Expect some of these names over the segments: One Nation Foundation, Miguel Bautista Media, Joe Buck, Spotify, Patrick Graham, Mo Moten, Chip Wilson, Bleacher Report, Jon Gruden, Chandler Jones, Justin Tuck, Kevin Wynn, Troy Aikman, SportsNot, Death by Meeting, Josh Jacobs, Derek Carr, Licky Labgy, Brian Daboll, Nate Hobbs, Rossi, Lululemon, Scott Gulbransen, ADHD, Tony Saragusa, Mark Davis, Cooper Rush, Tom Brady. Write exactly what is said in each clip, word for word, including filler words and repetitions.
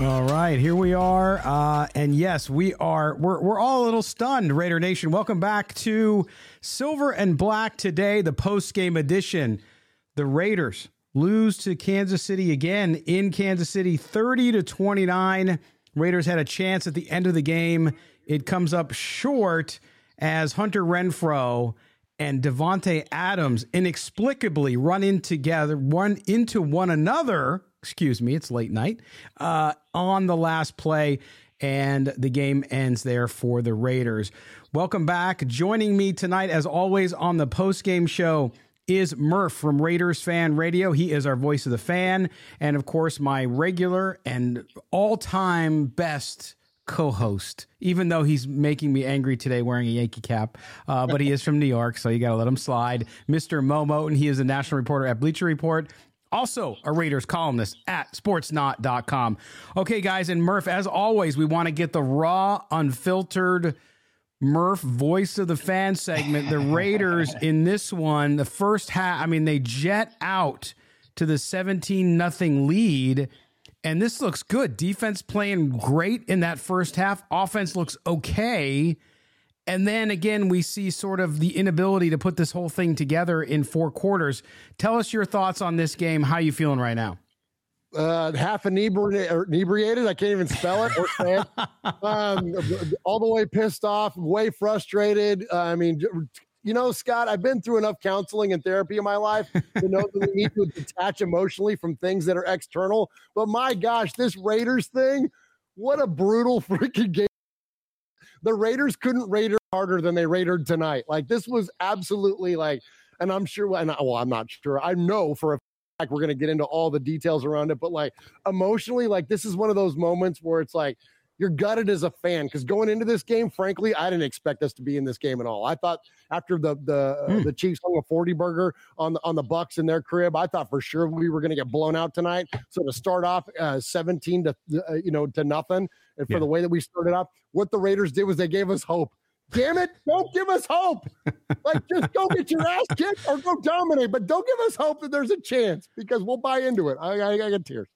All right, here we are, uh, and yes, we are. We're we're all a little stunned, Raider Nation. Welcome back to Silver and Black today, the post-game edition. The Raiders lose to Kansas City again in Kansas City, thirty to twenty-nine. Raiders had a chance at the end of the game. It comes up short as Hunter Renfrow and Davante Adams inexplicably run in together, run into one another. Excuse me, it's late night, uh, on the last play, and the game ends there for the Raiders. Welcome back. Joining me tonight, as always, on the post-game show is Murph from Raiders Fan Radio. He is our voice of the fan, and, of course, my regular and all-time best co-host, even though he's making me angry today wearing a Yankee cap, uh, but he is from New York, so you got to let him slide, Mister Mo Moulton. He is a national reporter at Bleacher Report. Also a Raiders columnist at sportsnot dot com. Okay, guys, and Murph, as always, we want to get the raw, unfiltered Murph voice of the fan segment. The Raiders in this one, the first half, I mean, they jet out to the seventeen nothing lead, and this looks good. Defense playing great in that first half. Offense looks okay. And then again, we see sort of the inability to put this whole thing together in four quarters. Tell us your thoughts on this game. How are you feeling right now? Uh, half inebriated, inebriated. I can't even spell it. Or say it. Um, all the way pissed off, way frustrated. Uh, I mean, you know, Scott, I've been through enough counseling and therapy in my life to know that we need to detach emotionally from things that are external. But my gosh, this Raiders thing, what a brutal freaking game. The Raiders couldn't Raider harder than they Raidered tonight. Like, this was absolutely like, and I'm sure, and I, well, I'm not sure. I know for a fact we're going to get into all the details around it, but like emotionally, like this is one of those moments where it's like you're gutted as a fan because going into this game, frankly, I didn't expect us to be in this game at all. I thought after the the mm. uh, the Chiefs hung a forty burger on the on the Bucks in their crib, I thought for sure we were going to get blown out tonight. So to start off uh, seventeen to uh, you know to nothing. And for yeah. the way that we started up, what the Raiders did was they gave us hope. Damn it, don't give us hope. Like, just go get your ass kicked or go dominate, but don't give us hope that there's a chance because we'll buy into it. I, I, I got tears.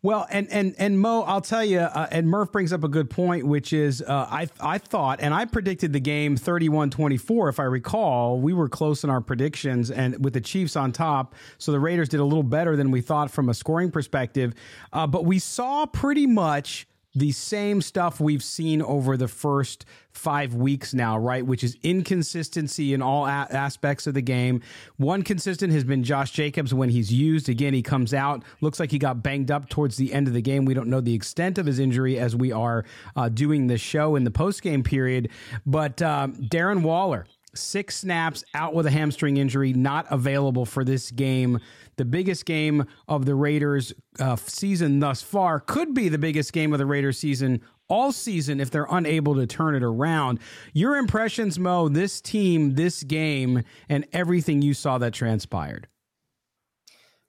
Well, and and and Mo, I'll tell you, uh, and Murph brings up a good point, which is uh, I I thought, and I predicted the game thirty-one twenty-four, if I recall. We were close in our predictions and with the Chiefs on top, so the Raiders did a little better than we thought from a scoring perspective. Uh, but we saw pretty much the same stuff we've seen over the first five weeks now, right? Which is inconsistency in all a- aspects of the game. One consistent has been Josh Jacobs when he's used. Again, he comes out, looks like he got banged up towards the end of the game. We don't know the extent of his injury as we are uh, doing this show in the post-game period. But um, Darren Waller, six snaps, out with a hamstring injury, not available for this game. The biggest game of the Raiders uh, season thus far could be the biggest game of the Raiders season all season if they're unable to turn it around. Your impressions, Mo, this team, this game, and everything you saw that transpired?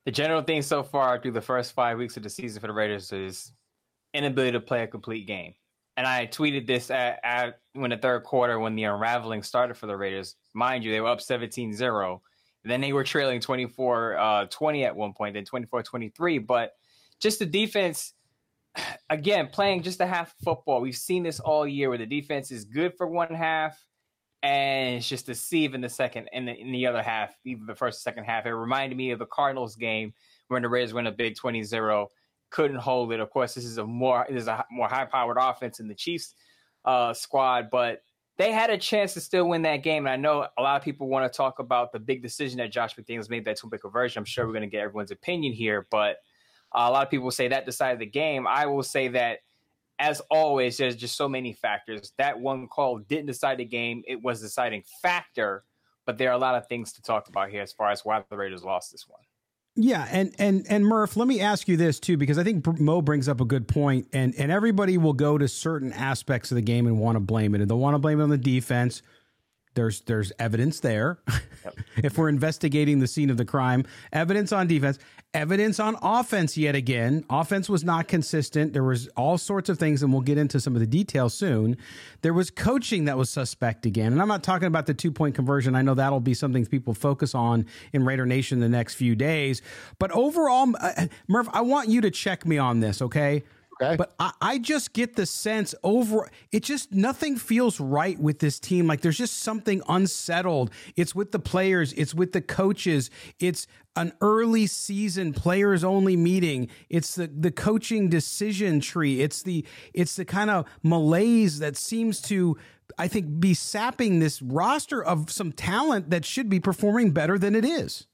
The general thing so far through the first five weeks of the season for the Raiders is inability to play a complete game. And I tweeted this at, at when the third quarter, when the unraveling started for the Raiders. Mind you, they were up seventeen zero. Then they were trailing twenty-four twenty at one point, then twenty-four twenty-three. But just the defense, again, playing just a half football. We've seen this all year where the defense is good for one half and it's just deceiving the second and in, in the other half, even the first second half. It reminded me of the Cardinals game when the Raiders went a big twenty to nothing, couldn't hold it. Of course, this is a more, this is a more high-powered offense in the Chiefs uh, squad, but they had a chance to still win that game. And I know a lot of people want to talk about the big decision that Josh McDaniels made, that two-point conversion. I'm sure we're going to get everyone's opinion here, but uh, a lot of people say that decided the game. I will say that, as always, there's just so many factors. That one call didn't decide the game. It was a deciding factor, but there are a lot of things to talk about here as far as why the Raiders lost this one. Yeah, and and and Murph, let me ask you this too, because I think Mo brings up a good point, and and everybody will go to certain aspects of the game and want to blame it, and they'll want to blame it on the defense. There's there's evidence there. Yep. If we're investigating the scene of the crime, evidence on defense, evidence on offense yet again. Offense was not consistent. There was all sorts of things, and we'll get into some of the details soon. There was coaching that was suspect again, and I'm not talking about the two-point conversion. I know that'll be something people focus on in Raider Nation the next few days. But overall, uh, Murph, I want you to check me on this, okay? Okay. But I, I just get the sense over it, just nothing feels right with this team. Like there's just something unsettled. It's with the players. It's with the coaches. It's an early season players only meeting. It's the, the coaching decision tree. It's the it's the kind of malaise that seems to, I think, be sapping this roster of some talent that should be performing better than it is.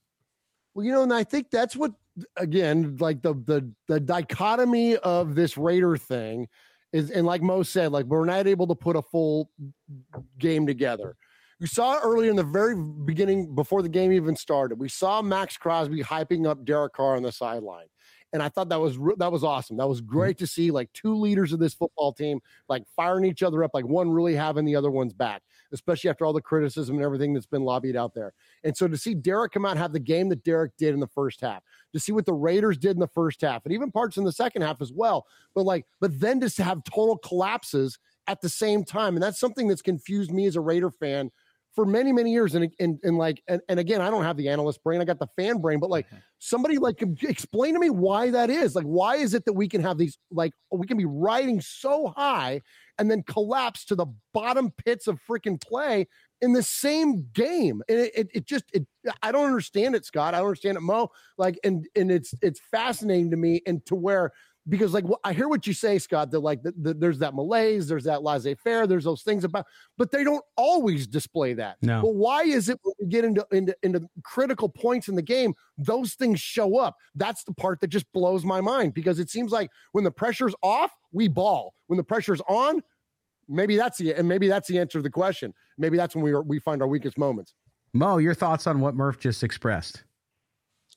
Well, you know, and I think that's what, again, like the the the dichotomy of this Raider thing is, and like Mo said, like we're not able to put a full game together. You saw earlier in the very beginning, before the game even started, we saw Maxx Crosby hyping up Derek Carr on the sideline, and I thought that was that was awesome. That was great to see, like two leaders of this football team like firing each other up, like one really having the other one's back, especially after all the criticism and everything that's been lobbied out there. And so to see Derek come out and have the game that Derek did in the first half, to see what the Raiders did in the first half, and even parts in the second half as well. But like, but then just to have total collapses at the same time. And that's something that's confused me as a Raider fan for many, many years. And, and, and like, and, and again, I don't have the analyst brain. I got the fan brain, but like somebody like explain to me why that is. Like, why is it that we can have these, like we can be riding so high and then collapse to the bottom pits of freaking play in the same game? And it, it, it just, it, I don't understand it, Scott. I don't understand it, Mo. Like, and, and it's, it's fascinating to me, and to where, because like, well, I hear what you say, Scott, that like, the, the, there's that malaise, there's that laissez-faire, there's those things about, but they don't always display that. No. Well, why is it when we get into, into, into critical points in the game, those things show up? That's the part that just blows my mind, because it seems like when the pressure's off, we ball. When the pressure's on, maybe that's the, and maybe that's the answer to the question. Maybe that's when we are, we find our weakest moments. Mo, your thoughts on what Murph just expressed?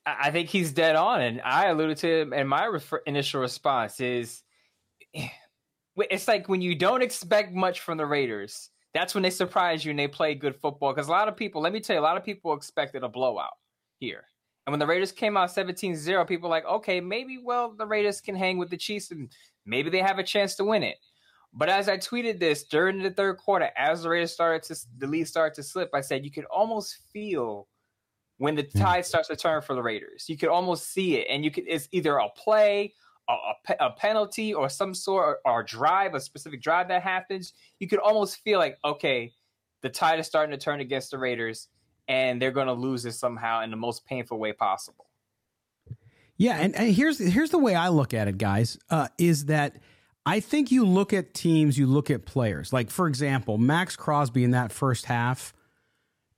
I think he's dead on, and I alluded to him. And my refer- initial response is, it's like when you don't expect much from the Raiders, that's when they surprise you and they play good football. Because a lot of people, let me tell you, a lot of people expected a blowout here. And when the Raiders came out seventeen zero, people were like, okay, maybe, well, the Raiders can hang with the Chiefs and maybe they have a chance to win it. But as I tweeted this during the third quarter, as the Raiders started to, the lead started to slip, I said you could almost feel when the tide starts to turn for the Raiders. You could almost see it, and you could, it's either a play, a, a, a penalty, or some sort, or, or a drive, a specific drive that happens. You could almost feel like, okay, the tide is starting to turn against the Raiders, and they're going to lose this somehow in the most painful way possible. Yeah, and, and here's here's the way I look at it, guys, uh, is that I think you look at teams, you look at players. Like, for example, Maxx Crosby in that first half,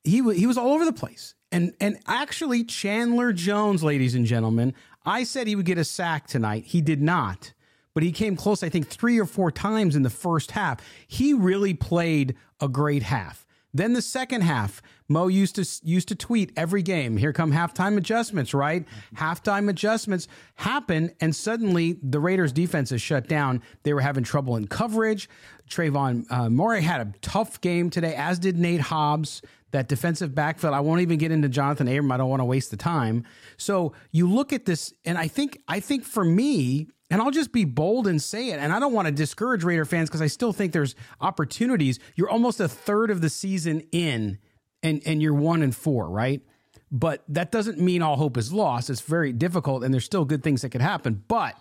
he was he was all over the place. And and actually, Chandler Jones, ladies and gentlemen, I said he would get a sack tonight. He did not. But he came close, I think, three or four times in the first half. He really played a great half. Then the second half, Mo used to used to tweet every game, here come halftime adjustments, right? Halftime adjustments happen, and suddenly the Raiders' defense is shut down. They were having trouble in coverage. Trayvon uh, Murray had a tough game today, as did Nate Hobbs. That defensive backfield, I won't even get into Jonathan Abram. I don't want to waste the time. So you look at this, and I think I think for me, and I'll just be bold and say it, and I don't want to discourage Raider fans because I still think there's opportunities. You're almost a third of the season in, and, and you're one and four, right? But that doesn't mean all hope is lost. It's very difficult, and there's still good things that could happen. But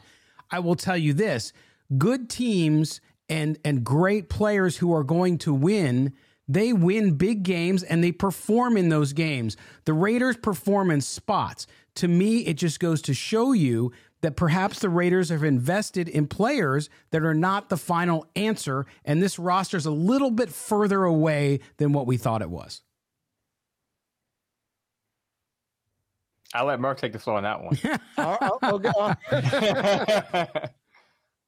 I will tell you this, good teams and and great players who are going to win, they win big games and they perform in those games. The Raiders perform in spots. To me, it just goes to show you that perhaps the Raiders have invested in players that are not the final answer, and this roster's a little bit further away than what we thought it was. I'll let Mark take the floor on that one. I'll, I'll go on.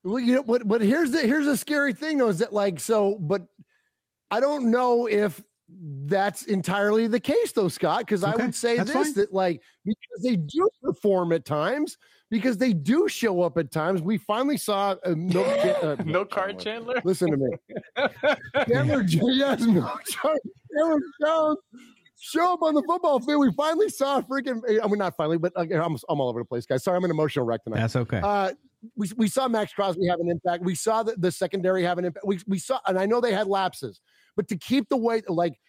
Well, you know, but, but here's the here's the scary thing though, is that like so, but I don't know if that's entirely the case though, Scott, because okay, I would say this fine. that like because they do perform at times, because they do show up at times. We finally saw a milk, uh, no card Chandler. Chandler. Listen to me, Chandler. Yes, no card. Chandler Jones. Show up on the football field. We finally saw freaking. I mean, not finally, but like, I'm I'm all over the place, guys. Sorry, I'm an emotional wreck tonight. That's okay. Uh, we we saw Maxx Crosby have an impact. We saw the, the secondary have an impact. We we saw, and I know they had lapses, but to keep the way, like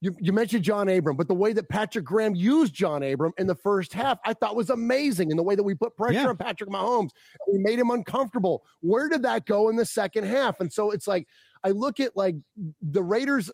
you you mentioned Jon Abram, but the way that Patrick Graham used Jon Abram in the first half, I thought was amazing. In the way that we put pressure yeah. on Patrick Mahomes, we made him uncomfortable. Where did that go in the second half? And so it's like I look at like the Raiders.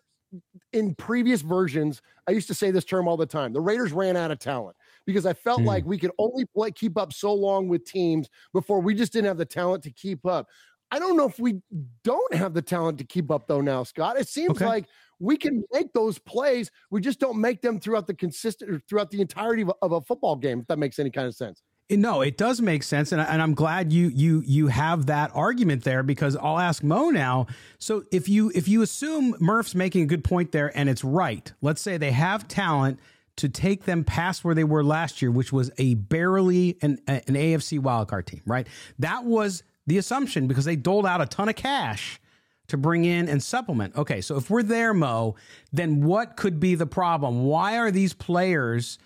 In previous versions, I used to say this term all the time. The Raiders ran out of talent because I felt mm. like we could only play, keep up so long with teams before we just didn't have the talent to keep up. I don't know if we don't have the talent to keep up though now, Scott. It seems okay. like we can make those plays. We just don't make them throughout the consistent or throughout the entirety of a, of a football game, if that makes any kind of sense. No, it does make sense, and, and I'm glad you you you have that argument there, because I'll ask Mo now. So if you if you assume Murph's making a good point there, and it's right, let's say they have talent to take them past where they were last year, which was a barely an, an A F C wildcard team, right? That was the assumption because they doled out a ton of cash to bring in and supplement. Okay, so if we're there, Mo, then what could be the problem? Why are these players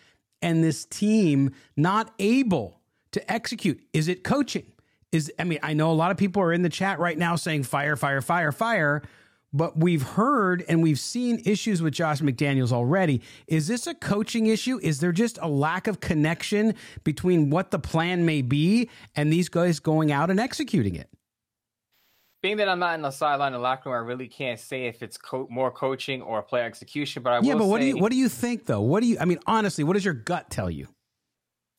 and this team not able to execute? Is it coaching? Is I mean, I know a lot of people are in the chat right now saying fire, fire, fire, fire, but we've heard and we've seen issues with Josh McDaniels already. Is this a coaching issue? Is there just a lack of connection between what the plan may be and these guys going out and executing it? Being that I'm not in the sideline of the locker room, I really can't say if it's co- more coaching or player execution. But I yeah, will but what say, do you what do you think though? What do you? I mean, honestly, what does your gut tell you?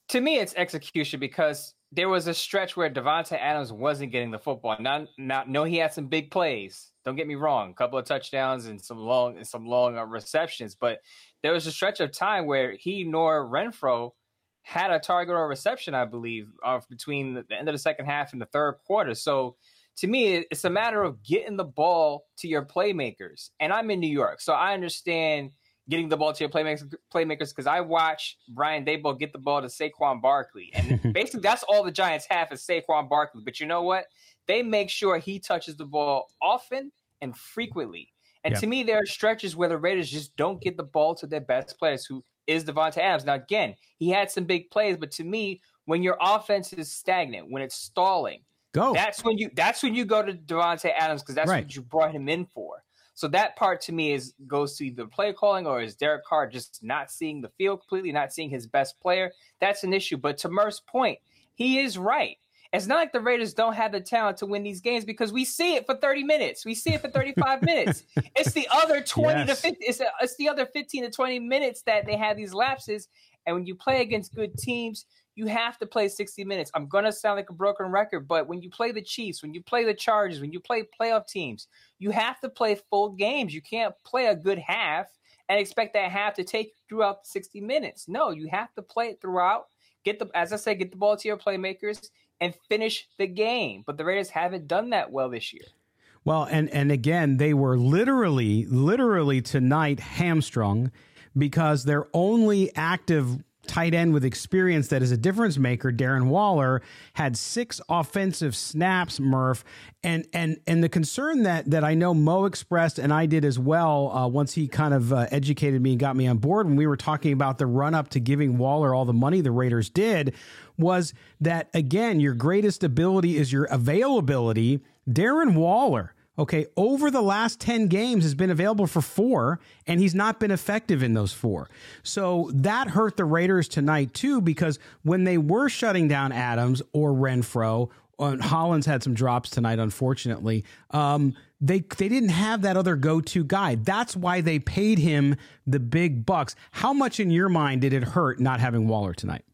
To me, it's execution, because there was a stretch where Davante Adams wasn't getting the football. Now, now, no, he had some big plays. Don't get me wrong, a couple of touchdowns and some long and some long uh, receptions. But there was a stretch of time where he nor Renfrow had a target or a reception, I believe, uh, between the end of the second half and the third quarter. So, to me, it's a matter of getting the ball to your playmakers. And I'm in New York, so I understand getting the ball to your playmakers playmakers because I watch Brian Daboll get the ball to Saquon Barkley. And basically, that's all the Giants have is Saquon Barkley. But you know what? They make sure he touches the ball often and frequently. And yeah. to me, there are stretches where the Raiders just don't get the ball to their best players, who is Davante Adams. Now, again, he had some big plays, but to me, when your offense is stagnant, when it's stalling, Go. That's when you. That's when you go to Davante Adams, because that's right. what you brought him in for. So that part to me is goes to either play calling, or is Derek Carr just not seeing the field completely, not seeing his best player. That's an issue. But to Murph's point, he is right. It's not like the Raiders don't have the talent to win these games, because we see it for thirty minutes, we see it for thirty-five minutes. It's the other twenty yes. to fifty. It's, it's the other fifteen to twenty minutes that they have these lapses. And when you play against good teams, you have to play sixty minutes. I'm going to sound like a broken record, but when you play the Chiefs, when you play the Chargers, when you play playoff teams, you have to play full games. You can't play a good half and expect that half to take throughout sixty minutes. No, you have to play it throughout. Get the, as I said, get the ball to your playmakers and finish the game. But the Raiders haven't done that well this year. Well, and, and again, they were literally, literally tonight hamstrung, because their only active tight end with experience that is a difference maker, Darren Waller, had six offensive snaps, Murph. And and and the concern that that I know Mo expressed, and I did as well, uh, once he kind of uh, educated me and got me on board when we were talking about the run-up to giving Waller all the money the Raiders did, was that, again, your greatest ability is your availability. Darren Waller, okay, over the last ten games has been available for four, and he's not been effective in those four. So that hurt the Raiders tonight, too, because when they were shutting down Adams or Renfrow, and Hollins had some drops tonight, unfortunately, um, they they didn't have that other go-to guy. That's why they paid him the big bucks. How much, in your mind, did it hurt not having Waller tonight?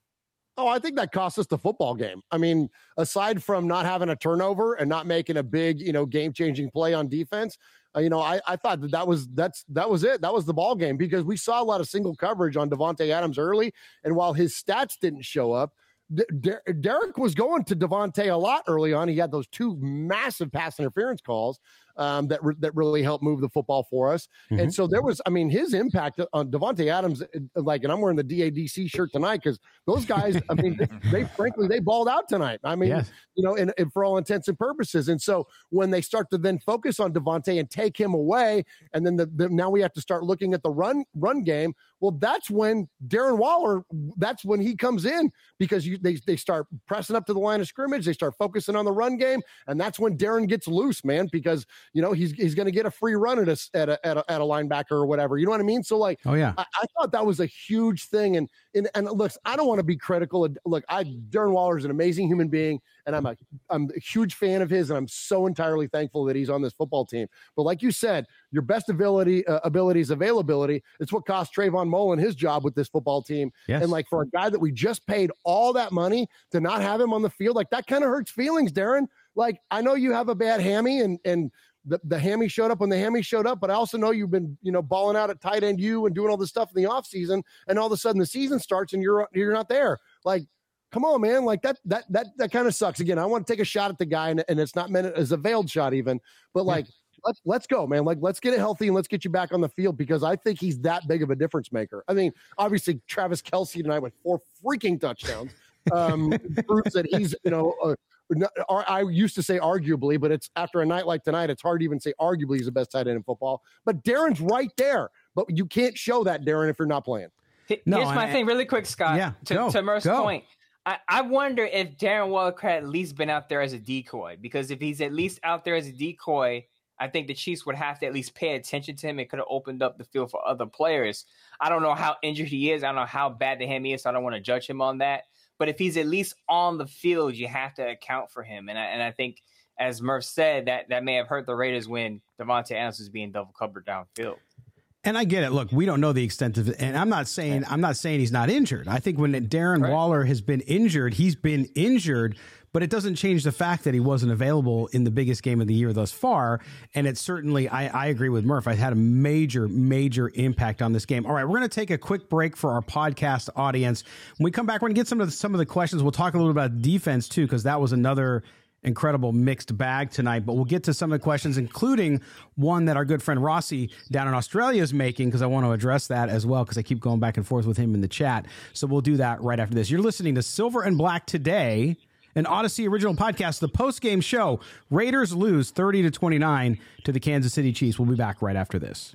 Oh, I think that cost us the football game. I mean, aside from not having a turnover and not making a big, you know, game-changing play on defense, uh, you know, I, I thought that that was that's that was it. That was the ball game because we saw a lot of single coverage on Davante Adams early, and while his stats didn't show up, D- D- Derek was going to Davante a lot early on. He had those two massive pass interference calls um, that re- that really helped move the football for us. Mm-hmm. And so there was, I mean, his impact on Davante Adams, like, and I'm wearing the D A D C shirt tonight because those guys, I mean, they, they frankly, they balled out tonight. I mean, yes. you know, and, and for all intents and purposes. And so when they start to then focus on Davante and take him away, and then the, the, now we have to start looking at the run run game. Well, that's when Darren Waller, that's when he comes in because you, they, they start pressing up to the line of scrimmage. They start focusing on the run game. And that's when Darren gets loose, man, because, you know, he's he's going to get a free run at a, at, a, at, a, at a linebacker or whatever. You know what I mean? So, like, oh, yeah. I, I thought that was a huge thing. And, and, and look, I don't want to be critical. Look, I Darren Waller is an amazing human being, and I'm a, I'm a huge fan of his, and I'm so entirely thankful that he's on this football team. But like you said, your best ability uh, ability is availability. It's what cost Trayvon and his job with this football team. Yes. And like for a guy that we just paid all that money to not have him on the field, like that kind of hurts feelings, Darren. Like I know you have a bad hammy and, and the, the hammy showed up when the hammy showed up, but I also know you've been, you know, balling out at tight end you and doing all this stuff in the off season. And all of a sudden the season starts and you're, you're not there. Like, come on, man. Like that, that, that, that kind of sucks. Again, I want to take a shot at the guy and, and it's not meant as a veiled shot even, but like, yeah. Let's let's go, man. Like, let's get it healthy and let's get you back on the field because I think he's that big of a difference maker. I mean, obviously, Travis Kelce tonight with four freaking touchdowns um, proves that he's, you know, uh, or I used to say arguably, but it's after a night like tonight, it's hard to even say arguably he's the best tight end in football. But Darren's right there. But you can't show that, Darren, if you're not playing. No, here's my I, thing really quick, Scott, yeah, to, go, to Murph's go. point. I, I wonder if Darren Waller could at least been out there as a decoy because if he's at least out there as a decoy, I think the Chiefs would have to at least pay attention to him. It could have opened up the field for other players. I don't know how injured he is. I don't know how bad the hammy is. So I don't want to judge him on that. But if he's at least on the field, you have to account for him. And I, and I think, as Murph said, that, that may have hurt the Raiders when Davante Adams was being double covered downfield. And I get it. Look, we don't know the extent of it. And I'm not saying I'm not saying he's not injured. I think when Darren right. Waller has been injured, he's been injured. But it doesn't change the fact that he wasn't available in the biggest game of the year thus far. And it certainly, I, I agree with Murph, I had a major, major impact on this game. All right, we're going to take a quick break for our podcast audience. When we come back, we're going to get some of, the, some of the questions. We'll talk a little about defense, too, because that was another incredible mixed bag tonight. But we'll get to some of the questions, including one that our good friend Rossi down in Australia is making, because I want to address that as well, because I keep going back and forth with him in the chat. So we'll do that right after this. You're listening to Silver and Black Today, an Odyssey original podcast, the post-game show. Raiders lose thirty to twenty-nine to the Kansas City Chiefs. We'll be back right after this.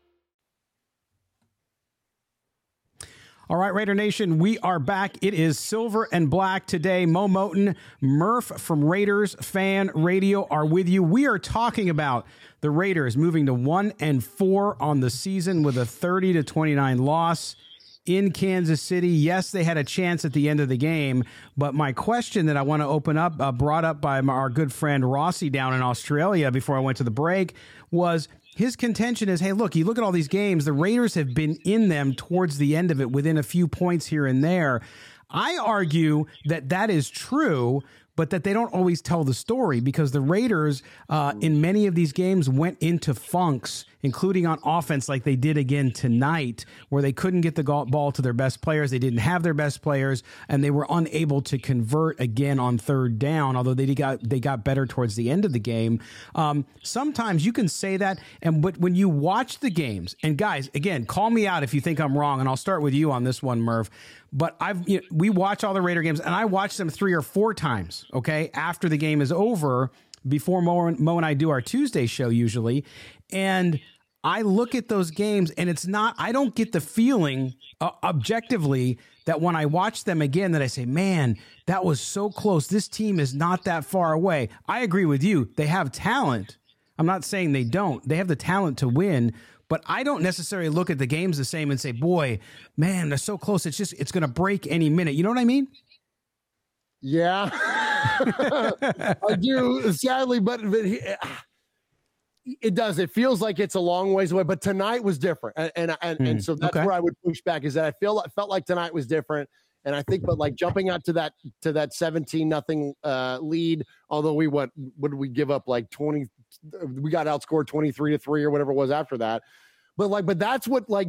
All right, Raider Nation, we are back. It is Silver and Black Today. Mo Moten, Murph from Raiders Fan Radio are with you. We are talking about the Raiders moving to one and four on the season with a thirty to twenty-nine loss in Kansas City. Yes, they had a chance at the end of the game, but my question that I want to open up, uh, brought up by my, our good friend Rossi down in Australia before I went to the break, was his contention is, hey, look, you look at all these games, the Raiders have been in them towards the end of it within a few points here and there. I argue that that is true, but that they don't always tell the story because the Raiders uh, in many of these games went into funks including on offense like they did again tonight, where they couldn't get the ball to their best players. They didn't have their best players, and they were unable to convert again on third down, although they got they got better towards the end of the game. Um, sometimes you can say that, and but when you watch the games, and guys, again, call me out if you think I'm wrong, and I'll start with you on this one, Murph. But I've you know, we watch all the Raider games, and I watch them three or four times, okay, after the game is over, before Mo and, Mo and I do our Tuesday show usually, and I look at those games, and it's not, I don't get the feeling uh, objectively that when I watch them again that I say, man, that was so close. This team is not that far away. I agree with you. They have talent. I'm not saying they don't. They have the talent to win, but I don't necessarily look at the games the same and say, boy, man, they're so close. It's just, it's going to break any minute. You know what I mean? Yeah, I do. Sadly, but, but he, it does. It feels like it's a long ways away, but tonight was different. And and and, mm, and so that's okay. Where I would push back is that I feel felt like tonight was different. And I think, but like jumping out to that, to that seventeen nothing uh, lead, although we, what, what did we give up? Like twenty, we got outscored twenty-three to three or whatever it was after that. But like, but that's what, like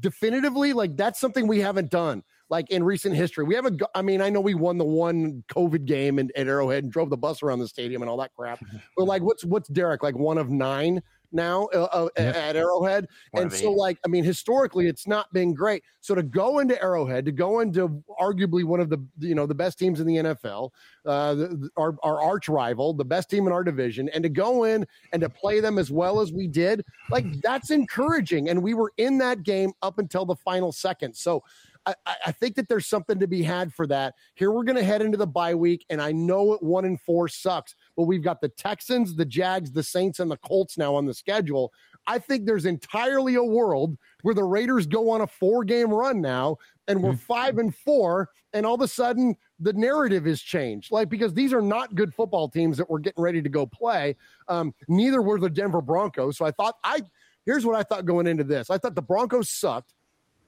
definitively, like that's something we haven't done. Like in recent history, we haven't, I mean, I know we won the one COVID game and at Arrowhead and drove the bus around the stadium and all that crap. But like, what's, what's Derek, like one of nine now uh, yeah. at Arrowhead. One and so eight. Like, I mean, historically it's not been great. So to go into Arrowhead, to go into arguably one of the, you know, the best teams in the N F L, uh, the, the, our, our arch rival, the best team in our division, and to go in and to play them as well as we did, like that's encouraging. And we were in that game up until the final second. So I, I think that there's something to be had for that. Here we're going to head into the bye week, and I know it one and four sucks, but we've got the Texans, the Jags, the Saints, and the Colts now on the schedule. I think there's entirely a world where the Raiders go on a four-game run now, and we're five and four, and all of a sudden the narrative is changed. Like, because these are not good football teams that we're getting ready to go play. Um, neither were the Denver Broncos. So I thought I here's what I thought going into this. I thought the Broncos sucked.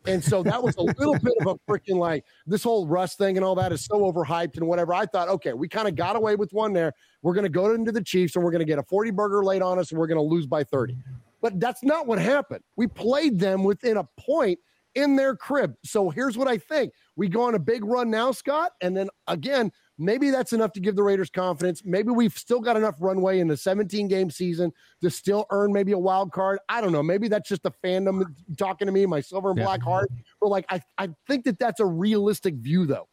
And so that was a little bit of a freaking like this whole Russ thing and all that is so overhyped and whatever. I thought, okay, we kind of got away with one there. We're going to go into the Chiefs and we're going to get a forty burger laid on us and we're going to lose by thirty. But that's not what happened. We played them within a point in their crib. So here's what I think. We go on a big run now, Scott. And then again, maybe that's enough to give the Raiders confidence. Maybe we've still got enough runway in the seventeen-game season to still earn maybe a wild card. I don't know. Maybe that's just the fandom talking to me, my silver and black yeah. heart. But, like, I, I think that that's a realistic view, though.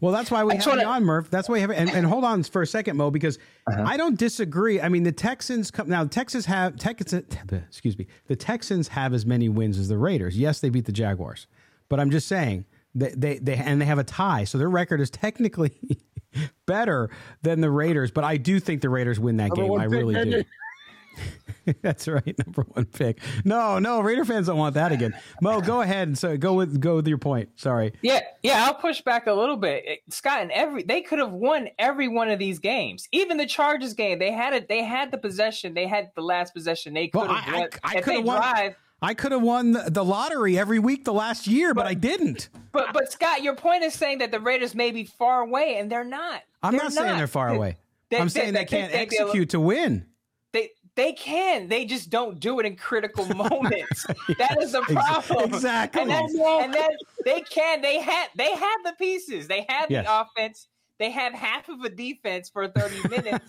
Well, that's why we that's have you I, on, Murph. That's why we have and, and hold on for a second, Mo, because uh-huh. I don't disagree. I mean, the Texans come now. Texas have Texas. Excuse me. The Texans have as many wins as the Raiders. Yes, they beat the Jaguars, but I'm just saying they they, they and they have a tie, so their record is technically better than the Raiders. But I do think the Raiders win that game. I really do. That's right. Number one pick. No, no, Raider fans don't want that again. Mo, go ahead and so go with go with your point. Sorry. Yeah, yeah, I'll push back a little bit. Scott and every they could have won every one of these games. Even the Chargers game, they had it. They had the possession. They had the last possession. They could well, have won. I, I, I could have won. Drive, I could have won the lottery every week the last year, but, but I didn't. But but Scott, your point is saying that the Raiders may be far away, and they're not. I'm they're not saying not. they're far away. They, I'm they, saying they, they can't they, execute they, to win. They. They can. They just don't do it in critical moments. yes, that is the problem. Exactly. And, that's, and that, they can. They had. They had the pieces. They had yes. the offense. They had half of a defense for thirty minutes.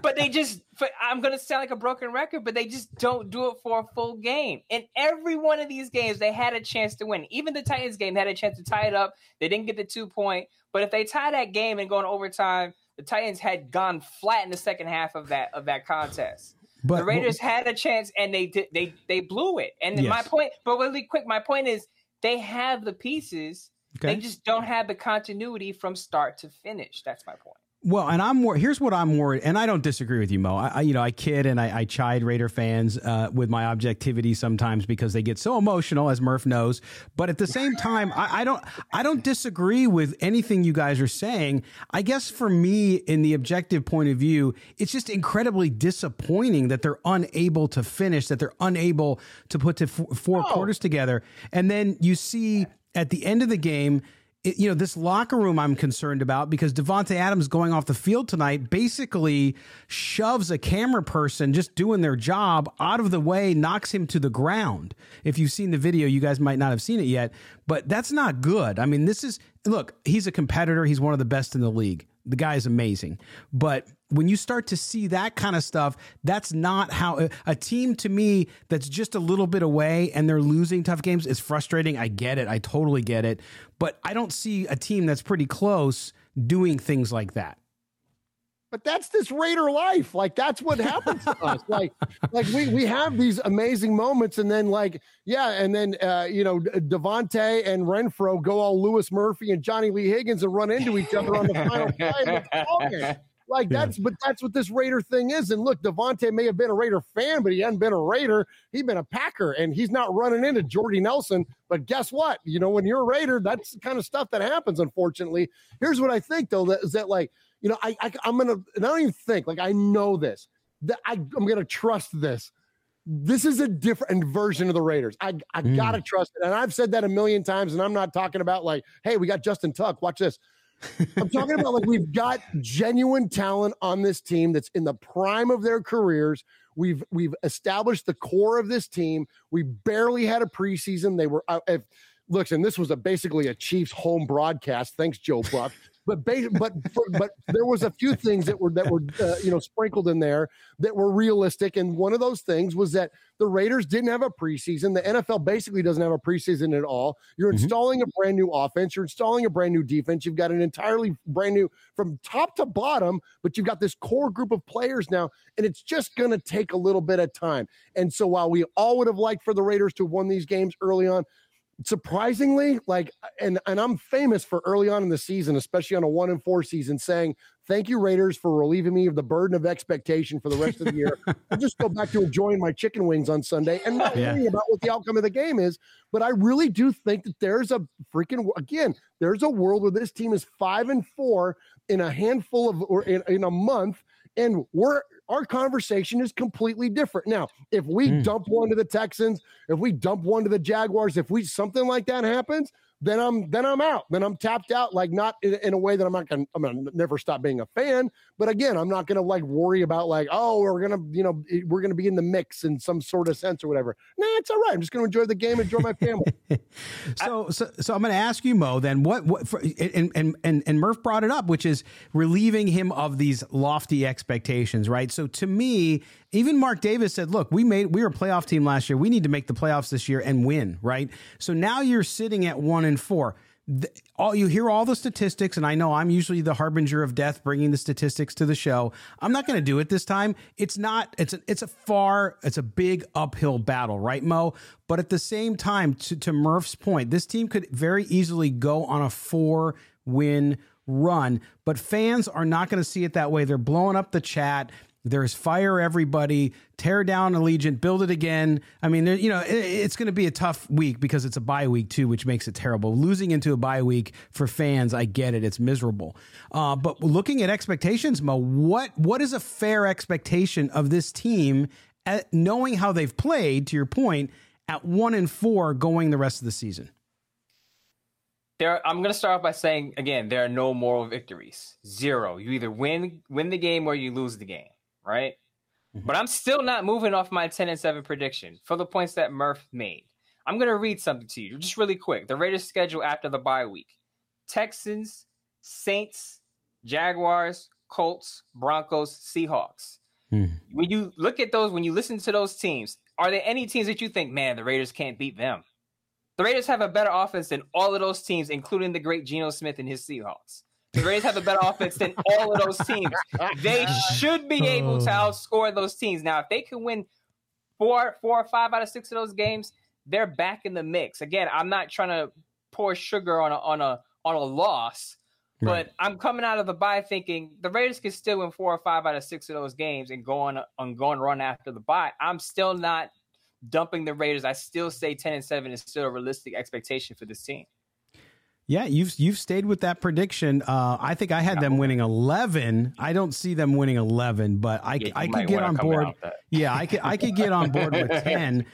But they just. For, I'm going to sound like a broken record, but they just don't do it for a full game. In every one of these games, they had a chance to win. Even the Titans game, they had a chance to tie it up. They didn't get the two point. But if they tie that game and go into overtime, the Titans had gone flat in the second half of that of that contest. But the Raiders well, had a chance, and they did, they they blew it. And yes. my point, but really quick, my point is they have the pieces. Okay. They just don't have the continuity from start to finish. That's my point. Well, and I'm more, here's what I'm worried, and I don't disagree with you, Mo. I, I you know, I kid and I, I chide Raider fans uh, with my objectivity sometimes because they get so emotional, as Murph knows. But at the same time, I, I don't, I don't disagree with anything you guys are saying. I guess for me, in the objective point of view, it's just incredibly disappointing that they're unable to finish, that they're unable to put to f- four oh. quarters together, and then you see at the end of the game. it, you know, this locker room I'm concerned about, because Davante Adams going off the field tonight basically shoves a camera person just doing their job out of the way, knocks him to the ground. If you've seen the video, you guys might not have seen it yet, but that's not good. I mean, this is, look, he's a competitor. He's one of the best in the league. The guy is amazing. But when you start to see that kind of stuff, that's not how a team, to me, that's just a little bit away and they're losing tough games is frustrating. I get it. I totally get it. But I don't see a team that's pretty close doing things like that. But that's this Raider life. Like, that's what happens to us. Like, like we, we have these amazing moments. And then like, yeah. And then, uh, you know, Davante and Renfrow go all Lewis Murphy and Johnny Lee Higgins and run into each other on the final play of the ball game. Like that's, yeah. But that's what this Raider thing is. And look, Davante may have been a Raider fan, but he hadn't been a Raider. He'd been a Packer, and he's not running into Jordy Nelson. But guess what? You know, when you're a Raider, that's the kind of stuff that happens, unfortunately. Here's what I think, though, that is that like, you know, I, I, I'm going to, I don't even think, like, I know this. That I, I'm going to trust this. This is a different version of the Raiders. I, I mm. got to trust it. And I've said that a million times, and I'm not talking about, like, hey, we got Justin Tuck. Watch this. I'm talking about, like, we've got genuine talent on this team that's in the prime of their careers. We've we've established the core of this team. We barely had a preseason. They were, uh, if, looks, and this was a, basically a Chiefs home broadcast. Thanks, Joe Buck. But bas- but for, but there was a few things that were that were uh, you know sprinkled in there that were realistic, and one of those things was that the Raiders didn't have a preseason. The N F L basically doesn't have a preseason at all. You're mm-hmm. installing a brand new offense. You're installing a brand new defense. You've got an entirely brand new from top to bottom, but you've got this core group of players now, and it's just going to take a little bit of time. And so while we all would have liked for the Raiders to have won these games early on, surprisingly, like, and, and I'm famous for early on in the season, especially on a one and four season, saying, thank you, Raiders, for relieving me of the burden of expectation for the rest of the year. I'll just go back to enjoying my chicken wings on Sunday and not yeah. worrying about what the outcome of the game is. But I really do think that there's a freaking, again, there's a world where this team is five and four in a handful of, or in, in a month. And we're, our conversation is completely different. Now, if we mm. dump one to the Texans, if we dump one to the Jaguars, if we something like that happens, then I'm then I'm out. Then I'm tapped out, like not in, in a way that I'm not going to I'm going to never stop being a fan. But again, I'm not going to like worry about like, oh, we're going to, you know, we're going to be in the mix in some sort of sense or whatever. Nah, it's all right. I'm just going to enjoy the game, enjoy my family. so, I, so, so I'm going to ask you, Mo, then what, what for, and, and, and, and Murph brought it up, which is relieving him of these lofty expectations, right? So to me, even Mark Davis said, look, we made, we were a playoff team last year. We need to make the playoffs this year and win, right? So now you're sitting at one and And four. The, all you hear all the statistics, and I know I'm usually the harbinger of death, bringing the statistics to the show. I'm not going to do it this time. It's not. It's a. It's a far. It's a big uphill battle, right, Mo? But at the same time, to, to Murph's point, this team could very easily go on a four-win run, but fans are not going to see it that way. They're blowing up the chat. There's fire everybody, tear down Allegiant, build it again. I mean, there, you know, it, it's going to be a tough week because it's a bye week too, which makes it terrible. Losing into a bye week for fans, I get it. It's miserable. Uh, but looking at expectations, Mo, what what is a fair expectation of this team, at, knowing how they've played, to your point, at one and four going the rest of the season? There, I'm going to start off by saying, again, there are no moral victories. Zero. You either win win the game or you lose the game. Right? Mm-hmm. But I'm still not moving off my ten and seven prediction for the points that Murph made. I'm going to read something to you just really quick. The Raiders' schedule after the bye week: Texans, Saints, Jaguars, Colts, Broncos, Seahawks. Mm. When you look at those, when you listen to those teams, are there any teams that you think, man, the Raiders can't beat them? The Raiders have a better offense than all of those teams, including the great Geno Smith and his Seahawks. The Raiders have a better offense than all of those teams. They should be able to outscore those teams. Now, if they can win four, four or five out of six of those games, they're back in the mix. Again, I'm not trying to pour sugar on a on a on a loss, but yeah. I'm coming out of the bye thinking the Raiders can still win four or five out of six of those games and go on on going run after the bye. I'm still not dumping the Raiders. I still say ten and seven is still a realistic expectation for this team. Yeah, you've you've stayed with that prediction. Uh, I think I had them winning eleven. I don't see them winning eleven, but I yeah, I could get on board. Yeah, I could I could get on board with ten.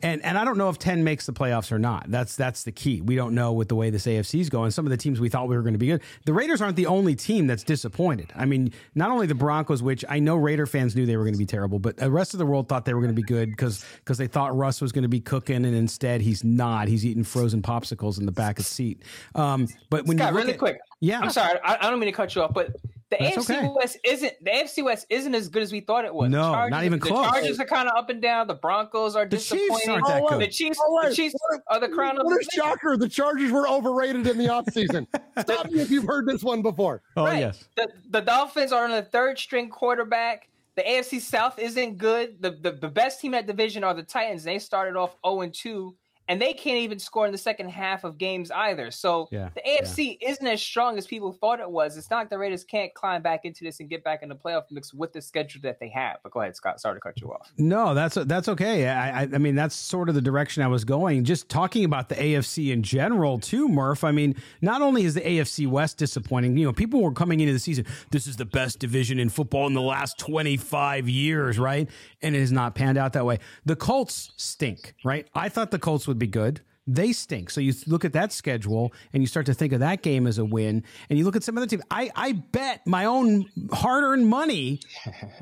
And and I don't know if ten makes the playoffs or not. That's that's the key. We don't know with the way this A F C is going. Some of the teams we thought we were going to be good. The Raiders aren't the only team that's disappointed. I mean, not only the Broncos, which I know Raider fans knew they were going to be terrible, but the rest of the world thought they were going to be good because because they thought Russ was going to be cooking, and instead he's not. He's eating frozen popsicles in the back of the seat. Um, but when Scott, you look really at, quick, yeah, I'm sorry, I, I don't mean to cut you off, but. The That's A F C okay. West isn't the A F C West isn't as good as we thought it was. No, Chargers, not even close. The Chargers are kind of up and down. The Broncos are disappointing. The Chiefs aren't that good. The Chiefs, right. the Chiefs what, are the crown what of the a shocker. The Chargers were overrated in the offseason. Stop me if you've heard this one before. Oh, right. yes. The, the Dolphins are on the third string quarterback. The A F C South isn't good. The, the, the best team in that division are the Titans. They started off zero and two. And they can't even score in the second half of games either. So yeah, the A F C yeah. isn't as strong as people thought it was. It's not like the Raiders can't climb back into this and get back in the playoff mix with the schedule that they have. But go ahead, Scott. Sorry to cut you off. No, that's that's okay. I, I, I mean, that's sort of the direction I was going. Just talking about the A F C in general, too, Murph. I mean, not only is the A F C West disappointing, you know, people were coming into the season, this is the best division in football in the last twenty-five years, right? And it has not panned out that way. The Colts stink, right? I thought the Colts would be good. They stink. So you look at that schedule and you start to think of that game as a win. And you look at some other team. I, I bet my own hard-earned money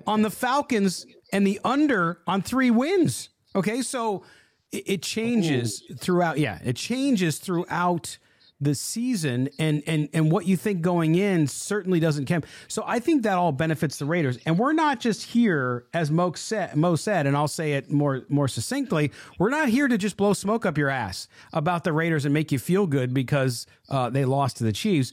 on the Falcons and the under on three wins. Okay, so it, it changes Ooh. throughout. Yeah, it changes throughout the season, and and and what you think going in certainly doesn't count. So I think that all benefits the Raiders, and we're not just here, as Mo said, Mo said, and I'll say it more more succinctly. We're not here to just blow smoke up your ass about the Raiders and make you feel good because uh, they lost to the Chiefs.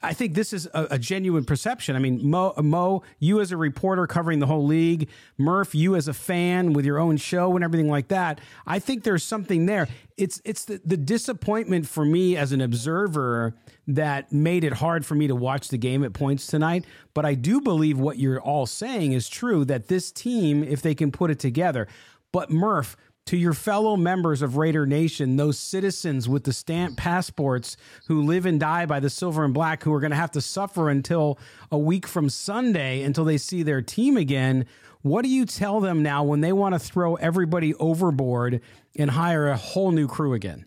I think this is a, a genuine perception. I mean, Mo, Mo, you as a reporter covering the whole league, Murph, you as a fan with your own show and everything like that. I think there's something there. It's it's the, the disappointment for me as an observer that made it hard for me to watch the game at points tonight. But I do believe what you're all saying is true, that this team, if they can put it together. But Murph, to your fellow members of Raider Nation, those citizens with the stamped passports who live and die by the silver and black, who are going to have to suffer until a week from Sunday until they see their team again, what do you tell them now when they want to throw everybody overboard and hire a whole new crew again?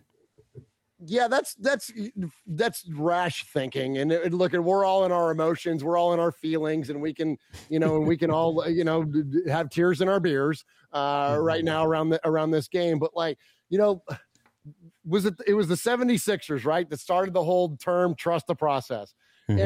Yeah, that's that's that's rash thinking. And it, look, we're all in our emotions, we're all in our feelings, and we can, you know, and we can all, you know, have tears in our beers uh, right now around the, around this game. But like, you know, was it it was the seventy-sixers, right, that started the whole term trust the process. Mm-hmm.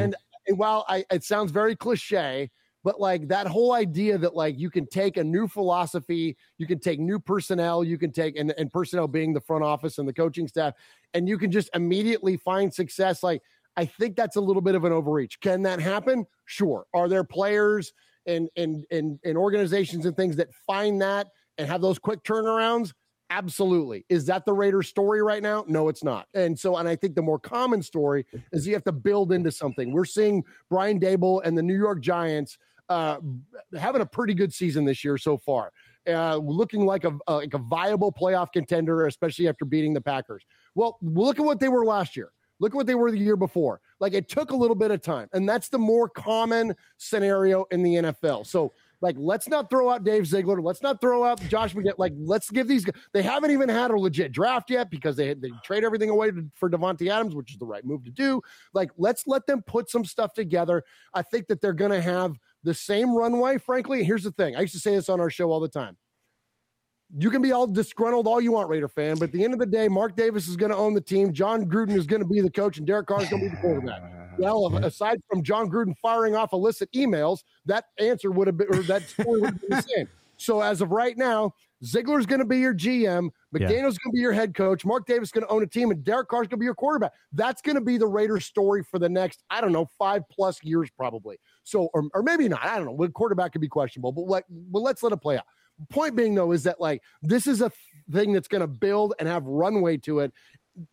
And while I, it sounds very cliche, but like that whole idea that like you can take a new philosophy, you can take new personnel, you can take and, and personnel being the front office and the coaching staff, and you can just immediately find success. Like, I think that's a little bit of an overreach. Can that happen? Sure. Are there players and and and, and organizations and things that find that and have those quick turnarounds? Absolutely. Is that the Raiders story right now? No, it's not. And so, and I think the more common story is you have to build into something. We're seeing Brian Daboll and the New York Giants Uh, having a pretty good season this year so far, uh, looking like a uh, like a viable playoff contender, especially after beating the Packers. Well, look at what they were last year. Look at what they were the year before. Like, it took a little bit of time, and that's the more common scenario in the N F L. So, like, let's not throw out Dave Ziegler. Let's not throw out Josh McDaniels. Like, let's give these guys. They haven't even had a legit draft yet because they they trade everything away to, for Davante Adams, which is the right move to do. Like, let's let them put some stuff together. I think that they're going to have the same runway, frankly. Here's the thing. I used to say this on our show all the time. You can be all disgruntled all you want, Raider fan, but at the end of the day, Mark Davis is going to own the team. Jon Gruden is going to be the coach, and Derek Carr is going to be the quarterback. Well, aside from Jon Gruden firing off illicit emails, that answer would have been, or that story would have been the same. So as of right now, Ziegler's going to be your G M, McDaniel's yeah. going to be your head coach, Mark Davis is going to own a team, and Derek Carr's going to be your quarterback. That's going to be the Raiders' story for the next, I don't know, five plus years probably. So, or, or maybe not. I don't know. Quarterback could be questionable, but like, well, let's let it play out. Point being, though, is that like this is a thing that's going to build and have runway to it.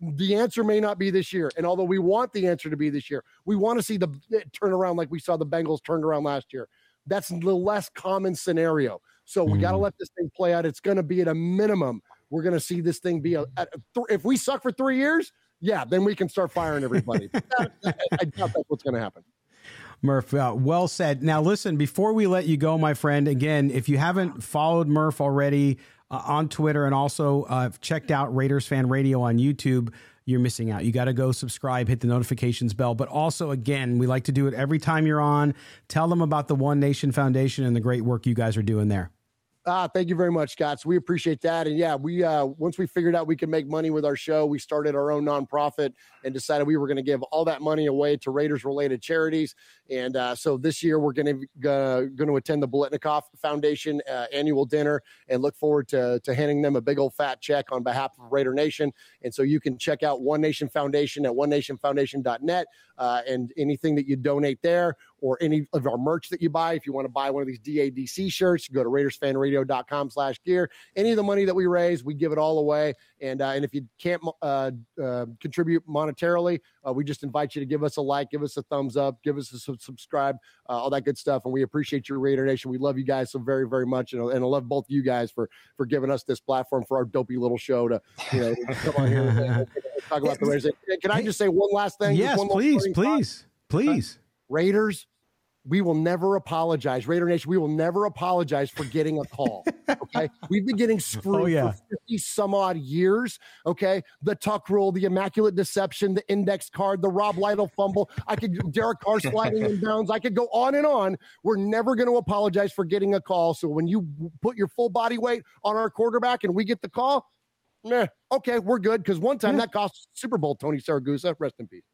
The answer may not be this year, and although we want the answer to be this year, we want to see the turnaround like we saw the Bengals turned around last year. That's the less common scenario. So we got to let this thing play out. It's going to be at a minimum. We're going to see this thing be a, a th- if we suck for three years, yeah, then we can start firing everybody. I, I, I doubt that's what's going to happen. Murph, uh, well said. Now, listen, before we let you go, my friend, again, if you haven't followed Murph already uh, on Twitter, and also uh, checked out Raiders Fan Radio on YouTube, you're missing out. You got to go subscribe, hit the notifications bell. But also, again, we like to do it every time you're on. Tell them about the One Nation Foundation and the great work you guys are doing there. Ah, thank you very much, Scott. So we appreciate that. And yeah, we uh, once we figured out we could make money with our show, we started our own nonprofit and decided we were going to give all that money away to Raiders-related charities. And uh, so this year we're going to uh, going to attend the Biletnikoff Foundation uh, annual dinner and look forward to to handing them a big old fat check on behalf of Raider Nation. And so you can check out One Nation Foundation at one nation foundation dot net, uh, and anything that you donate there, or any of our merch that you buy. If you want to buy one of these D A D C shirts, go to raiders fan radio dot com slash gear. Any of the money that we raise, we give it all away. And uh, and if you can't uh, uh, contribute monetarily, uh, we just invite you to give us a like, give us a thumbs up, give us a sub- subscribe, uh, all that good stuff. And we appreciate you, Raider Nation. We love you guys so very, very much. And, and I love both of you guys for for giving us this platform for our dopey little show to, you know, come on here and, and talk about the Raiders. Can I just say one last thing? Yes, one please, please, please, please. Raiders, we will never apologize. Raider Nation, we will never apologize for getting a call, okay? We've been getting screwed oh, yeah. for fifty-some-odd years, okay? The tuck rule, the immaculate deception, the index card, the Rob Lytle fumble. I could Derek Carr sliding in bounds. I could go on and on. We're never going to apologize for getting a call. So when you put your full body weight on our quarterback and we get the call, meh, okay, we're good, because one time yeah. that cost Super Bowl Tony Saragusa. Rest in peace.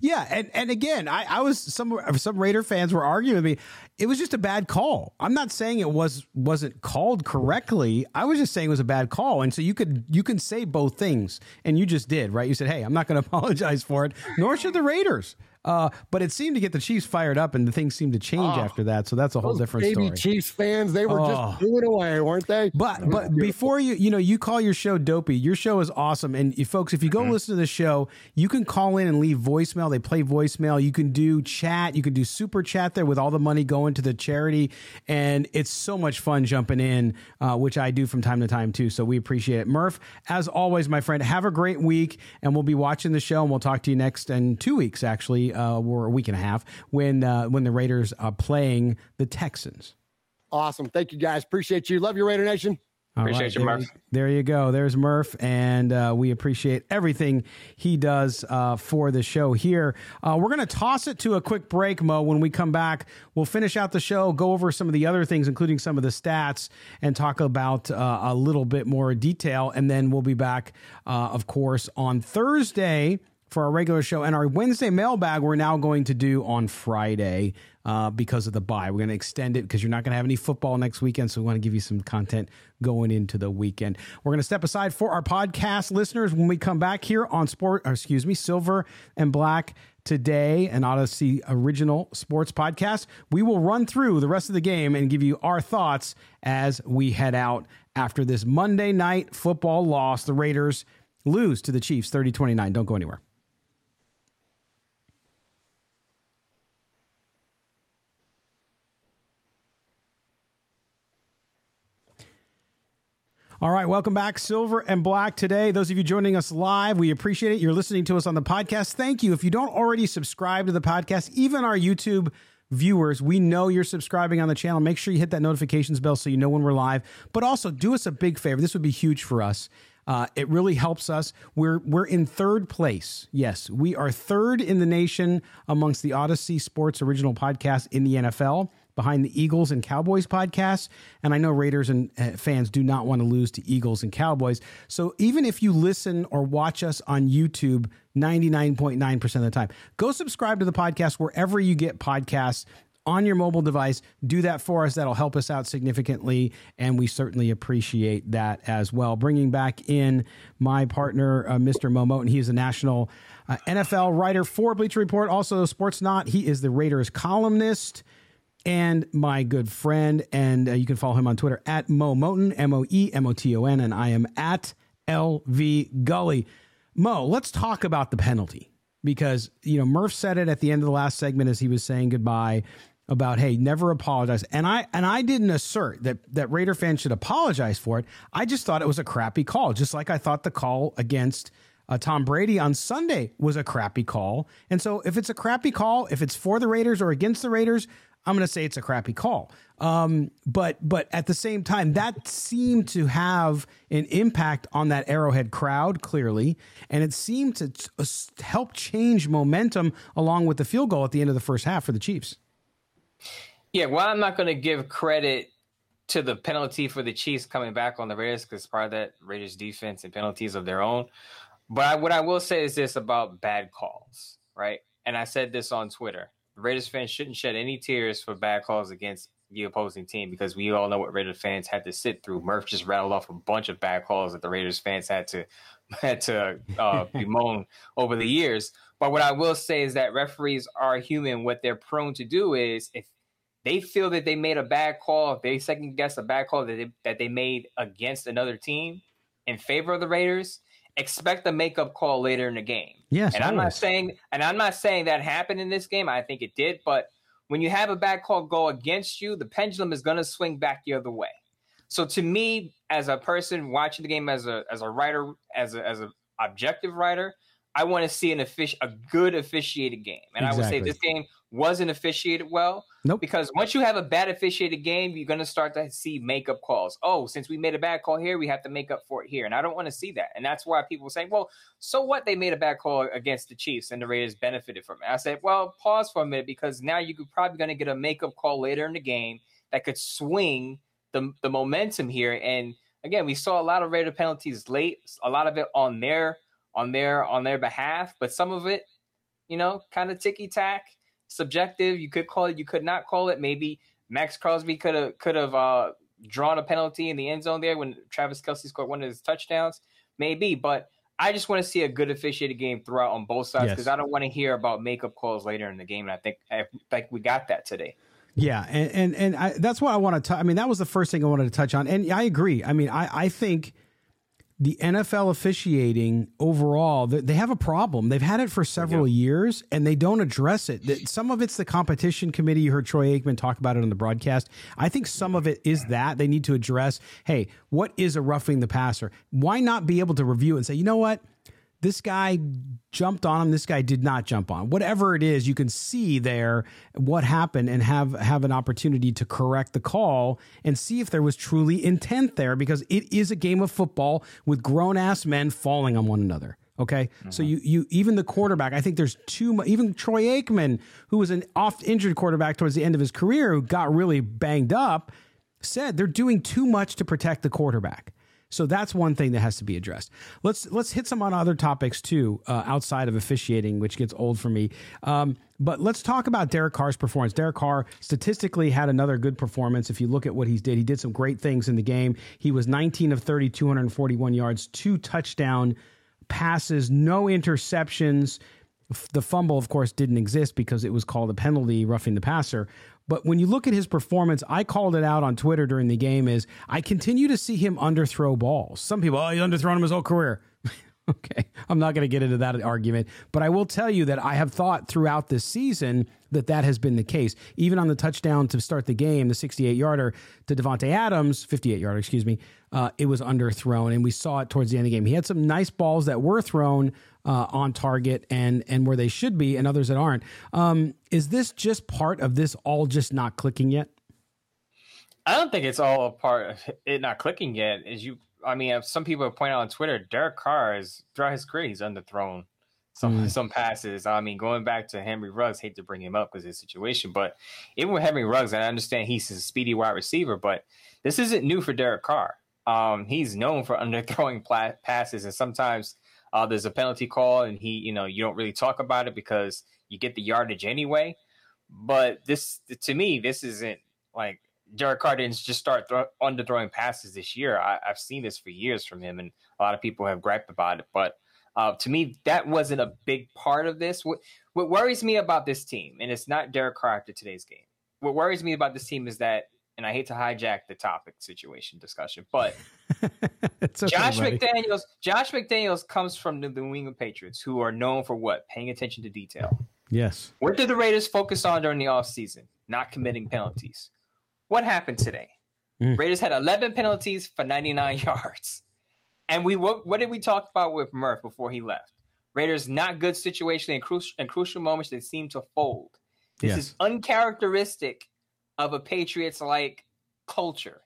yeah, and, and again, I, I was some some Raider fans were arguing with me. It was just a bad call. I'm not saying it was wasn't called correctly. I was just saying it was a bad call. And so you could you can say both things, and you just did, right? You said, "Hey, I'm not going to apologize for it," nor should the Raiders. Uh, but it seemed to get the Chiefs fired up, and the things seemed to change oh, after that. So that's a whole different baby story. Baby Chiefs fans, they were oh. just doing away, weren't they? But but beautiful. Before you, you know, you call your show dopey. Your show is awesome, and you, folks, if you go mm-hmm. listen to the show, you can call in and leave voicemail. They play voicemail. You can do chat. You can do super chat there with all the money going to the charity, and it's so much fun jumping in, uh, which I do from time to time too. So we appreciate it, Murph. As always, my friend, have a great week, and we'll be watching the show, and we'll talk to you next in two weeks, actually. Uh, we're a week and a half when uh, when the Raiders are playing the Texans. Awesome. Thank you, guys. Appreciate you. Love you, Raider Nation. All appreciate right. you, Murph. There you go. There's Murph, and uh, we appreciate everything he does uh, for the show here. Uh, we're going to toss it to a quick break, Mo. When we come back, we'll finish out the show, go over some of the other things, including some of the stats, and talk about uh, a little bit more detail, and then we'll be back, uh, of course, on Thursday for our regular show, and our Wednesday mailbag we're now going to do on Friday uh, because of the bye. We're going to extend it because you're not going to have any football next weekend, so we want to give you some content going into the weekend. We're going to step aside for our podcast listeners when we come back here on Sport, or excuse me, Silver and Black Today, an Odyssey original sports podcast. We will run through the rest of the game and give you our thoughts as we head out after this Monday night football loss. The Raiders lose to the Chiefs thirty twenty-nine. Don't go anywhere. All right, welcome back, Silver and Black Today. Those of you joining us live, we appreciate it. You're listening to us on the podcast. Thank you. If you don't already subscribe to the podcast, even our YouTube viewers, we know you're subscribing on the channel. Make sure you hit that notifications bell so you know when we're live. But also, do us a big favor. This would be huge for us. Uh, it really helps us. We're we're in third place. Yes, we are third in the nation amongst the Odyssey Sports Original Podcast in the N F L, behind the Eagles and Cowboys podcast. And I know Raiders and uh, fans do not want to lose to Eagles and Cowboys. So even if you listen or watch us on YouTube ninety-nine point nine percent of the time, go subscribe to the podcast wherever you get podcasts on your mobile device. Do that for us. That'll help us out significantly, and we certainly appreciate that as well. Bringing back in my partner, uh, Mister Mo Moten. He is a national uh, N F L writer for Bleacher Report, also Sports Knot. He is the Raiders columnist and my good friend, and uh, you can follow him on Twitter at Mo Moten, M O E M O T O N, and I am at L V Gully. Mo, let's talk about the penalty, because, you know, Murph said it at the end of the last segment as he was saying goodbye about, hey, never apologize. And I and I didn't assert that, that Raider fans should apologize for it. I just thought it was a crappy call, just like I thought the call against Uh, Tom Brady on Sunday was a crappy call. And so if it's a crappy call, if it's for the Raiders or against the Raiders, I'm going to say it's a crappy call. Um, but but at the same time, that seemed to have an impact on that Arrowhead crowd, clearly. And it seemed to t- help change momentum along with the field goal at the end of the first half for the Chiefs. Yeah, well, I'm not going to give credit to the penalty for the Chiefs coming back on the Raiders because part of that Raiders defense and penalties of their own. But I, what I will say is this about bad calls, right? And I said this on Twitter. Raiders fans shouldn't shed any tears for bad calls against the opposing team because we all know what Raiders fans had to sit through. Murph just rattled off a bunch of bad calls that the Raiders fans had to had to uh, bemoan over the years. But what I will say is that referees are human. What they're prone to do is if they feel that they made a bad call, if they second guess a bad call that they, that they made against another team in favor of the Raiders, expect a makeup call later in the game. Yes, and I'm not saying, and I'm not saying that happened in this game. I think it did, but when you have a bad call go against you, the pendulum is going to swing back the other way. So, to me, as a person watching the game, as a as a writer, as a as an objective writer, I want to see an offic- a good officiated game, and exactly. I would say this game wasn't officiated well. Nope. Because once you have a bad officiated game, you're going to start to see makeup calls. Oh, since we made a bad call here, we have to make up for it here, and I don't want to see that. And that's why people say, "Well, so what? They made a bad call against the Chiefs, and the Raiders benefited from it." I said, "Well, pause for a minute because now you're probably going to get a makeup call later in the game that could swing the the momentum here." And again, we saw a lot of Raider penalties late, a lot of it on their. on their on their behalf, but some of it, you know, kind of ticky-tack, subjective. You could call it, you could not call it. Maybe Maxx Crosby could have could have uh, drawn a penalty in the end zone there when Travis Kelce scored one of his touchdowns. Maybe, but I just want to see a good officiated game throughout on both sides because yes. I don't want to hear about makeup calls later in the game, and I think I think we got that today. Yeah, and and, and I, that's what I want to touch. I mean, that was the first thing I wanted to touch on, and I agree. I mean, I, I think... the N F L officiating overall, they have a problem. They've had it for several yeah. years, and they don't address it. Some of it's the competition committee. You heard Troy Aikman talk about it on the broadcast. I think some of it is that. They need to address, hey, what is a roughing the passer? Why not be able to review and say, you know what? This guy jumped on him. This guy did not jump on. Whatever it is, you can see there what happened and have, have an opportunity to correct the call and see if there was truly intent there because it is a game of football with grown-ass men falling on one another. Okay, mm-hmm. so you you even the quarterback, I think there's too much, even Troy Aikman, who was an oft-injured quarterback towards the end of his career who got really banged up, said they're doing too much to protect the quarterback. So that's one thing that has to be addressed. Let's let's hit some on other topics, too, uh, outside of officiating, which gets old for me. Um, but let's talk about Derek Carr's performance. Derek Carr statistically had another good performance. If you look at what he did, he did some great things in the game. He was nineteen of thirty, two hundred forty-one yards, two touchdown passes, no interceptions. The fumble, of course, didn't exist because it was called a penalty, roughing the passer. But when you look at his performance, I called it out on Twitter during the game, is I continue to see him underthrow balls. Some people, oh, he's underthrown him his whole career. Okay, I'm not going to get into that argument, but I will tell you that I have thought throughout this season that that has been the case. Even on the touchdown to start the game, the sixty-eight-yarder to Davante Adams, fifty-eight-yarder, excuse me, uh, it was underthrown, and we saw it towards the end of the game. He had some nice balls that were thrown uh, on target and and where they should be, and others that aren't. Um, is this just part of this all just not clicking yet? I don't think it's all a part of it not clicking yet. As you I mean, some people have pointed out on Twitter, Derek Carr is, throughout his career, he's underthrown some mm. some passes. I mean, going back to Henry Ruggs, hate to bring him up because of his situation, but even with Henry Ruggs, and I understand he's a speedy wide receiver, but this isn't new for Derek Carr. Um, he's known for underthrowing pla- passes, and sometimes uh, there's a penalty call, and he, you know, you don't really talk about it because you get the yardage anyway. But this, to me, this isn't like. Derek Carr didn't just start throw, underthrowing passes this year. I, I've seen this for years from him, and a lot of people have griped about it. But uh, to me, that wasn't a big part of this. What, what worries me about this team, and it's not Derek Carr after today's game, what worries me about this team is that, and I hate to hijack the topic situation discussion, but it's okay, Josh buddy. McDaniels Josh McDaniels comes from the New England Patriots, who are known for what? Paying attention to detail. Yes. What did the Raiders focus on during the offseason? Not committing penalties. What happened today? Mm. Raiders had eleven penalties for ninety-nine yards. And we what, what did we talk about with Murph before he left? Raiders not good situationally in, cru- in crucial moments that seem to fold. This yes. is uncharacteristic of a Patriots-like culture.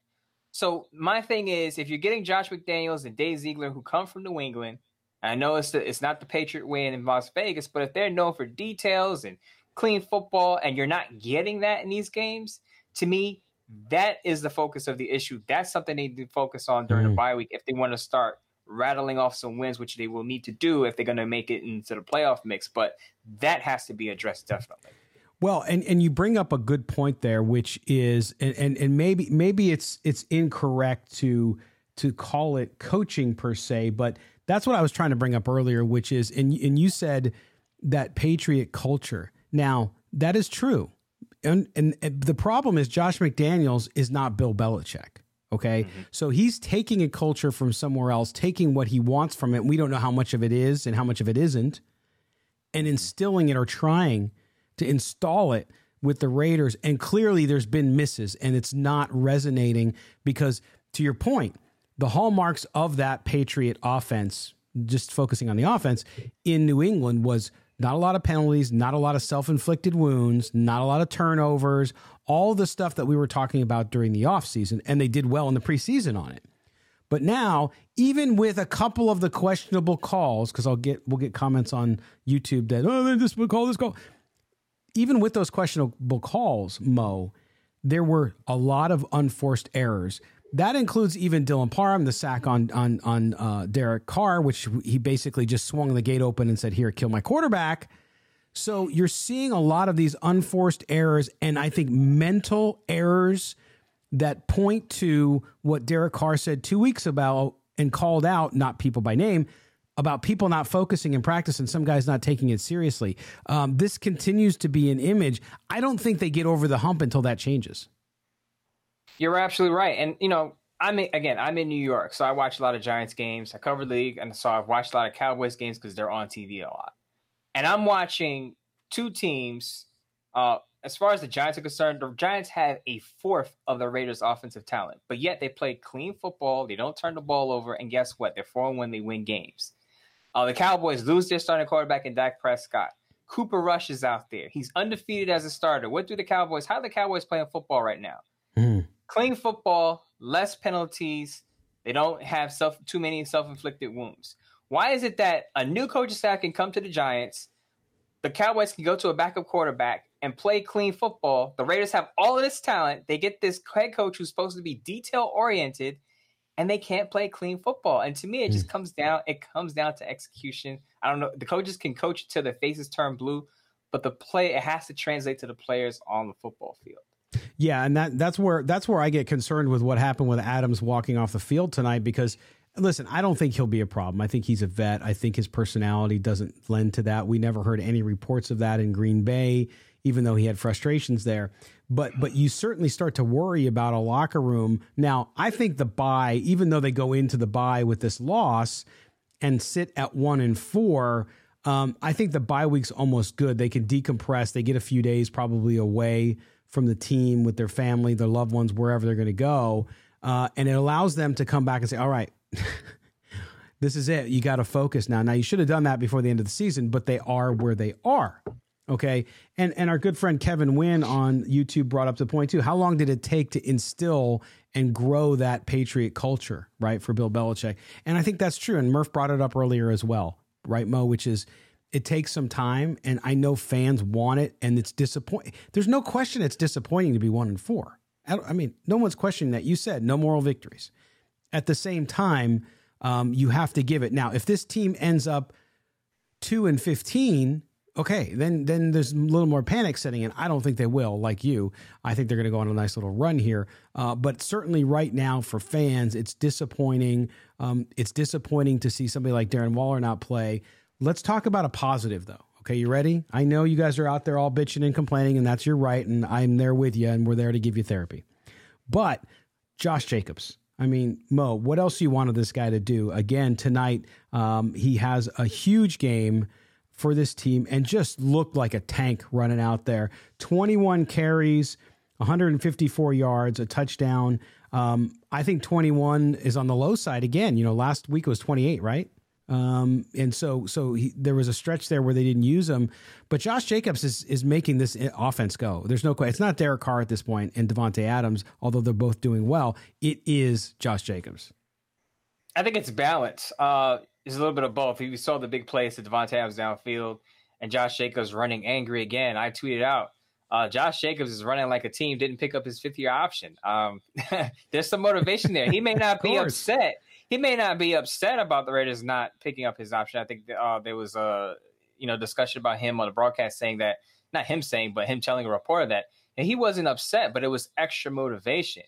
So my thing is, if you're getting Josh McDaniels and Dave Ziegler, who come from New England, I know it's the, it's not the Patriot win in Las Vegas, but if they're known for details and clean football and you're not getting that in these games, to me, that is the focus of the issue. That's something they need to focus on during mm. the bye week if they want to start rattling off some wins, which they will need to do if they're going to make it into the playoff mix. But that has to be addressed definitely. Well, and, and you bring up a good point there, which is, and, and, and maybe maybe it's it's incorrect to to call it coaching per se, but that's what I was trying to bring up earlier, which is, and, and you said that Patriot culture. Now, that is true. And, and, and the problem is Josh McDaniels is not Bill Belichick. Okay. Mm-hmm. So he's taking a culture from somewhere else, taking what he wants from it. We don't know how much of it is and how much of it isn't, and instilling it or trying to install it with the Raiders. And clearly there's been misses and it's not resonating because, to your point, the hallmarks of that Patriot offense, just focusing on the offense in New England, was not a lot of penalties, not a lot of self-inflicted wounds, not a lot of turnovers, all the stuff that we were talking about during the offseason, and they did well in the preseason on it. But now, even with a couple of the questionable calls, because I'll get we'll get comments on YouTube that, oh, this call, this call. Even with those questionable calls, Mo, there were a lot of unforced errors. That includes even Dylan Parham, the sack on on on uh, Derek Carr, which he basically just swung the gate open and said, here, kill my quarterback. So you're seeing a lot of these unforced errors, and I think mental errors that point to what Derek Carr said two weeks about and called out, not people by name, about people not focusing in practice and some guys not taking it seriously. Um, this continues to be an image. I don't think they get over the hump until that changes. You're absolutely right. And, you know, I'm in, again, I'm in New York, so I watch a lot of Giants games. I cover the league, and so I've watched a lot of Cowboys games because they're on T V a lot. And I'm watching two teams. Uh, as far as the Giants are concerned, the Giants have a fourth of the Raiders' offensive talent, but yet they play clean football. They don't turn the ball over, and guess what? They're four and one. They win games. Uh, the Cowboys lose their starting quarterback in Dak Prescott. Cooper Rush is out there. He's undefeated as a starter. What do the Cowboys – how are the Cowboys playing football right now? Mm. Clean football, less penalties. They don't have self, too many self-inflicted wounds. Why is it that a new coaching staff can come to the Giants, the Cowboys can go to a backup quarterback and play clean football, the Raiders have all of this talent, they get this head coach who's supposed to be detail-oriented, and they can't play clean football? And to me, it just comes down, it comes down to execution. I don't know. The coaches can coach until their faces turn blue, but the play, it has to translate to the players on the football field. Yeah, and that that's where that's where I get concerned with what happened with Adams walking off the field tonight, because, listen, I don't think he'll be a problem. I think he's a vet. I think his personality doesn't lend to that. We never heard any reports of that in Green Bay, even though he had frustrations there. But but you certainly start to worry about a locker room. Now, I think the bye, even though they go into the bye with this loss and sit at one and four, um, I think the bye week's almost good. They can decompress. They get a few days probably away from the team with their family, their loved ones, wherever they're going to go. Uh, and it allows them to come back and say, all right, this is it. You got to focus now. Now, you should have done that before the end of the season, but they are where they are. Okay. And, and our good friend Kevin Wynn on YouTube brought up the point too. How long did it take to instill and grow that Patriot culture, right, for Bill Belichick? And I think that's true. And Murph brought it up earlier as well, right, Mo, which is, it takes some time, and I know fans want it, and it's disappointing. There's no question it's disappointing to be one and four. I, I mean, no one's questioning that. You said no moral victories. At the same time, um, you have to give it. Now, if this team ends up two and fifteen, okay, then then there's a little more panic setting in. I don't think they will, like you. I think they're going to go on a nice little run here. Uh, but certainly right now for fans, it's disappointing. Um, it's disappointing to see somebody like Darren Waller not play. Let's talk about a positive, though. Okay, you ready? I know you guys are out there all bitching and complaining, and that's your right, and I'm there with you, and we're there to give you therapy. But Josh Jacobs, I mean, Mo, what else you wanted this guy to do? Again, tonight, um, he has a huge game for this team and just looked like a tank running out there. twenty-one carries, one hundred fifty-four yards, a touchdown. Um, I think twenty-one is on the low side again. You know, last week was twenty-eight, right? Um, and so so he, there was a stretch there where they didn't use him. But Josh Jacobs is is making this offense go. There's no question. It's not Derek Carr at this point and Davante Adams, although they're both doing well. It is Josh Jacobs. I think it's balance. Uh, it's a little bit of both. You saw the big plays to Davante Adams downfield and Josh Jacobs running angry again. I tweeted out, uh, Josh Jacobs is running like a team didn't pick up his fifth-year option. Um, there's some motivation there. He may not be upset. He may not be upset about the Raiders not picking up his option. I think uh, there was a you know discussion about him on the broadcast saying that, not him saying, but him telling a reporter that, and he wasn't upset, but it was extra motivation.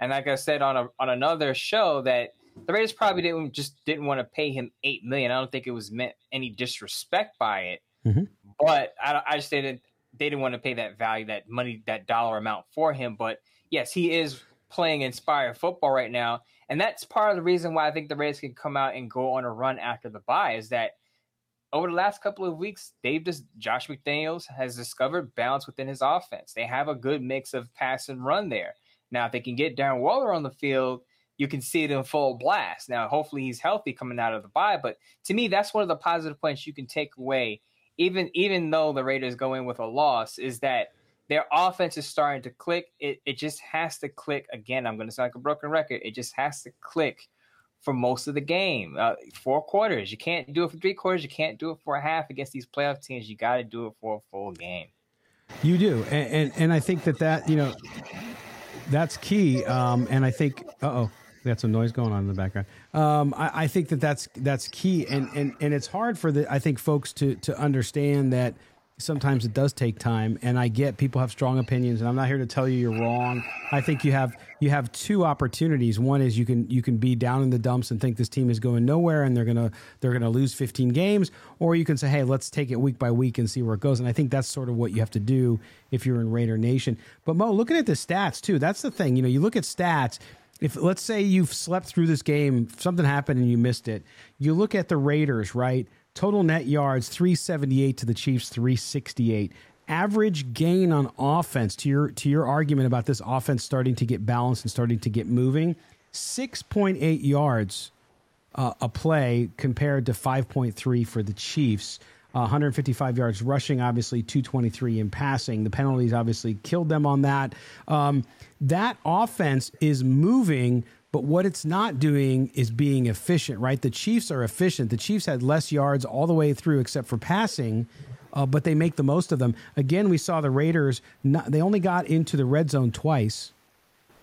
And like I said on a, on another show, that the Raiders probably didn't just didn't want to pay him eight million. I don't think it was meant any disrespect by it, mm-hmm. but I, I just didn't. They didn't want to pay that value, that money, that dollar amount for him. But yes, he is playing inspired football right now. And that's part of the reason why I think the Raiders can come out and go on a run after the bye, is that over the last couple of weeks, they've just, Josh McDaniels has discovered balance within his offense. They have a good mix of pass and run there. Now, if they can get Darren Waller on the field, you can see it in full blast. Now, hopefully he's healthy coming out of the bye. But to me, that's one of the positive points you can take away, even, even though the Raiders go in with a loss, is that their offense is starting to click. It it just has to click again. I'm going to sound like a broken record. It just has to click for most of the game, uh, four quarters. You can't do it for three quarters. You can't do it for a half against these playoff teams. You got to do it for a full game. You do, and and, and I think that that you know that's key. Um, and I think uh oh, that's some noise going on in the background. Um, I, I think that that's that's key, and and and it's hard for the I think folks to to understand that. Sometimes it does take time, and I get people have strong opinions, and I'm not here to tell you you're wrong. I think you have you have two opportunities. One is you can you can be down in the dumps and think this team is going nowhere and they're gonna they're gonna lose fifteen games, or you can say, hey, let's take it week by week and see where it goes. And I think that's sort of what you have to do if you're in Raider Nation. But Mo, looking at the stats too, that's the thing. You know, you look at stats. If let's say you've slept through this game, something happened and you missed it. You look at the Raiders, right? Total net yards, three seventy-eight to the Chiefs, three sixty-eight. Average gain on offense, to your to your argument about this offense starting to get balanced and starting to get moving, six point eight yards uh, a play compared to five point three for the Chiefs. Uh, one fifty-five yards rushing, obviously, two twenty-three in passing. The penalties obviously killed them on that. Um, that offense is moving. But what it's not doing is being efficient, right? The Chiefs are efficient. The Chiefs had less yards all the way through except for passing, uh, but they make the most of them. Again, we saw the Raiders, not, they only got into the red zone twice,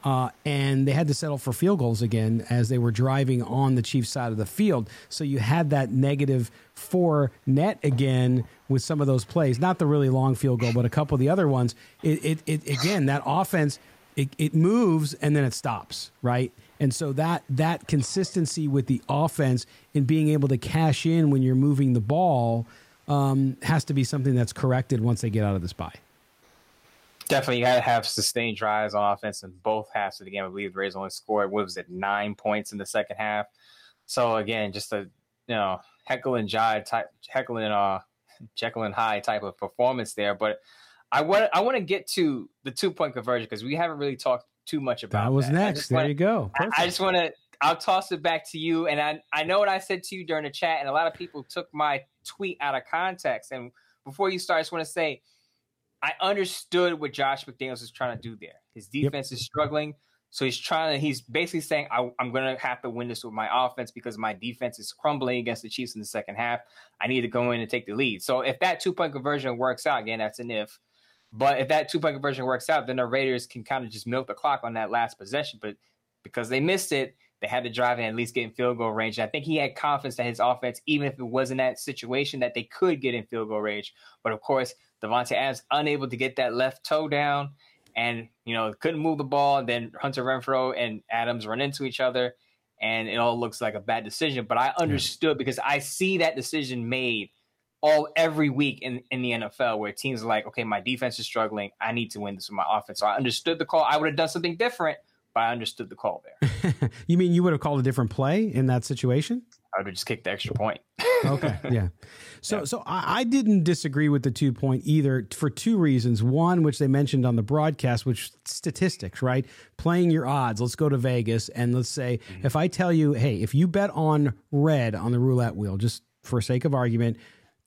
uh, and they had to settle for field goals again as they were driving on the Chiefs' side of the field. So you had that negative four net again with some of those plays. Not the really long field goal, but a couple of the other ones. It, it, it again, that offense, it, it moves and then it stops, right? And so that that consistency with the offense and being able to cash in when you're moving the ball um, has to be something that's corrected once they get out of this bye. Definitely, you got to have sustained drives on offense in both halves of the game. I believe the Raiders only scored, what was it, nine points in the second half. So again, just a you know heckle and jive type, heckle and uh, Jekyll and Hyde type of performance there. But I want I want to get to the two point conversion because we haven't really talked too much about that. Was that. next. There wanna, you go. I, I just want to, I'll toss it back to you. And I, I know what I said to you during the chat, and a lot of people took my tweet out of context. And before you start, I just want to say, I understood what Josh McDaniels is trying to do there. His defense yep. is struggling. So he's trying to, he's basically saying, I, I'm going to have to win this with my offense because my defense is crumbling against the Chiefs in the second half. I need to go in and take the lead. So if that two point conversion works out, again, that's an if. But if that two-point conversion works out, then the Raiders can kind of just milk the clock on that last possession. But because they missed it, they had to drive and at least get in field goal range. And I think he had confidence that his offense, even if it wasn't that situation, that they could get in field goal range. But, of course, Davante Adams unable to get that left toe down and, you know, couldn't move the ball. Then Hunter Renfrow and Adams run into each other, and it all looks like a bad decision. But I understood because I see that decision made all every week in, in the N F L where teams are like, okay, my defense is struggling. I need to win this with my offense. So I understood the call. I would have done something different, but I understood the call there. You mean you would have called a different play in that situation? I would have just kicked the extra point. Okay, yeah. So yeah. so I, I didn't disagree with the two-point either for two reasons. One, which they mentioned on the broadcast, which statistics, right? Playing your odds. Let's go to Vegas and let's say, mm-hmm. if I tell you, hey, if you bet on red on the roulette wheel, just for sake of argument,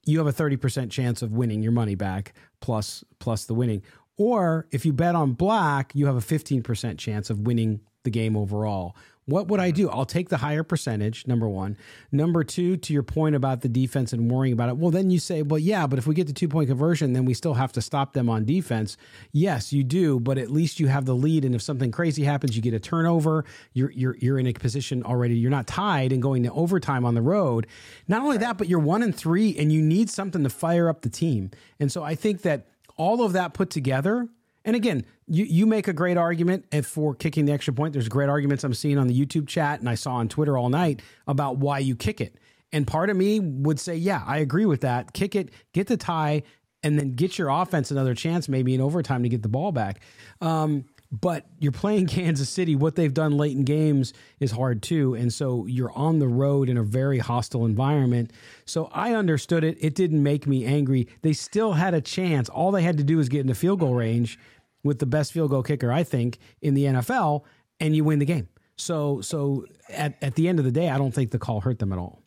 you have a thirty percent chance of winning your money back plus plus the winning. Or if you bet on black, you have a fifteen percent chance of winning the game overall. What would I do? I'll take the higher percentage, number one. Number two, to your point about the defense and worrying about it, well, then you say, well, yeah, but if we get the two-point conversion, then we still have to stop them on defense. Yes, you do, but at least you have the lead, and if something crazy happens, you get a turnover, you're you're you're in a position already, you're not tied and going to overtime on the road. Not only that, but you're one and three, and you need something to fire up the team. And so I think that all of that put together, and again, you, you make a great argument for kicking the extra point. There's great arguments I'm seeing on the YouTube chat and I saw on Twitter all night about why you kick it. And part of me would say, yeah, I agree with that. Kick it, get the tie, and then get your offense another chance, maybe in overtime to get the ball back. Um, but you're playing Kansas City. What they've done late in games is hard too. And so you're on the road in a very hostile environment. So I understood it. It didn't make me angry. They still had a chance. All they had to do was get in the field goal range with the best field goal kicker, I think, in the N F L, and you win the game. So so at, at the end of the day, I don't think the call hurt them at all.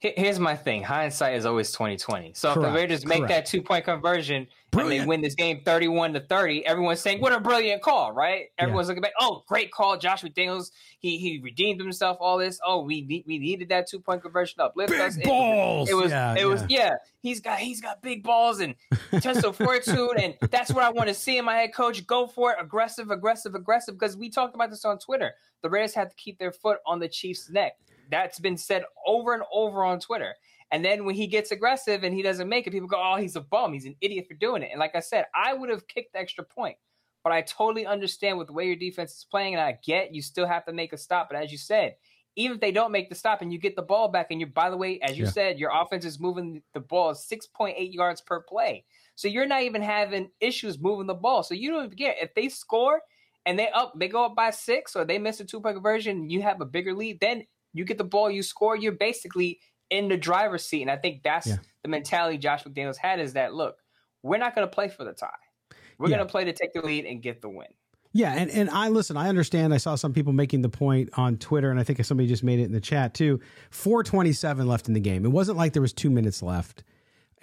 Here's my thing. Hindsight is always twenty twenty. So correct, if the Raiders make correct. that two-point conversion brilliant. and they win this game thirty-one to thirty, everyone's saying, what a brilliant call, right? Everyone's yeah. looking back, oh, great call, Josh McDaniels. He he redeemed himself, all this. Oh, we we needed that two-point conversion uplift big us. Big balls! It was, yeah, it yeah. was, yeah. He's got he's got big balls and tested fortitude, and that's what I want to see in my head coach. Go for it, aggressive, aggressive, aggressive, because we talked about this on Twitter. The Raiders have to keep their foot on the Chiefs' neck. That's been said over and over on Twitter. And then when he gets aggressive and he doesn't make it, people go, oh, he's a bum. He's an idiot for doing it. And like I said, I would have kicked the extra point. But I totally understand with the way your defense is playing, and I get you still have to make a stop. But as you said, even if they don't make the stop and you get the ball back, and you're, by the way, as you yeah. said, your offense is moving the ball six point eight yards per play. So you're not even having issues moving the ball. So you don't even get if they score and they up, they go up by six or they miss a two-point conversion and you have a bigger lead, then you get the ball, you score, you're basically in the driver's seat. And I think that's yeah. the mentality Josh McDaniels had is that, look, we're not going to play for the tie. We're yeah. going to play to take the lead and get the win. Yeah, and, and I listen, I understand. I saw some people making the point on Twitter, and I think somebody just made it in the chat too. four twenty-seven left in the game. It wasn't like there was two minutes left.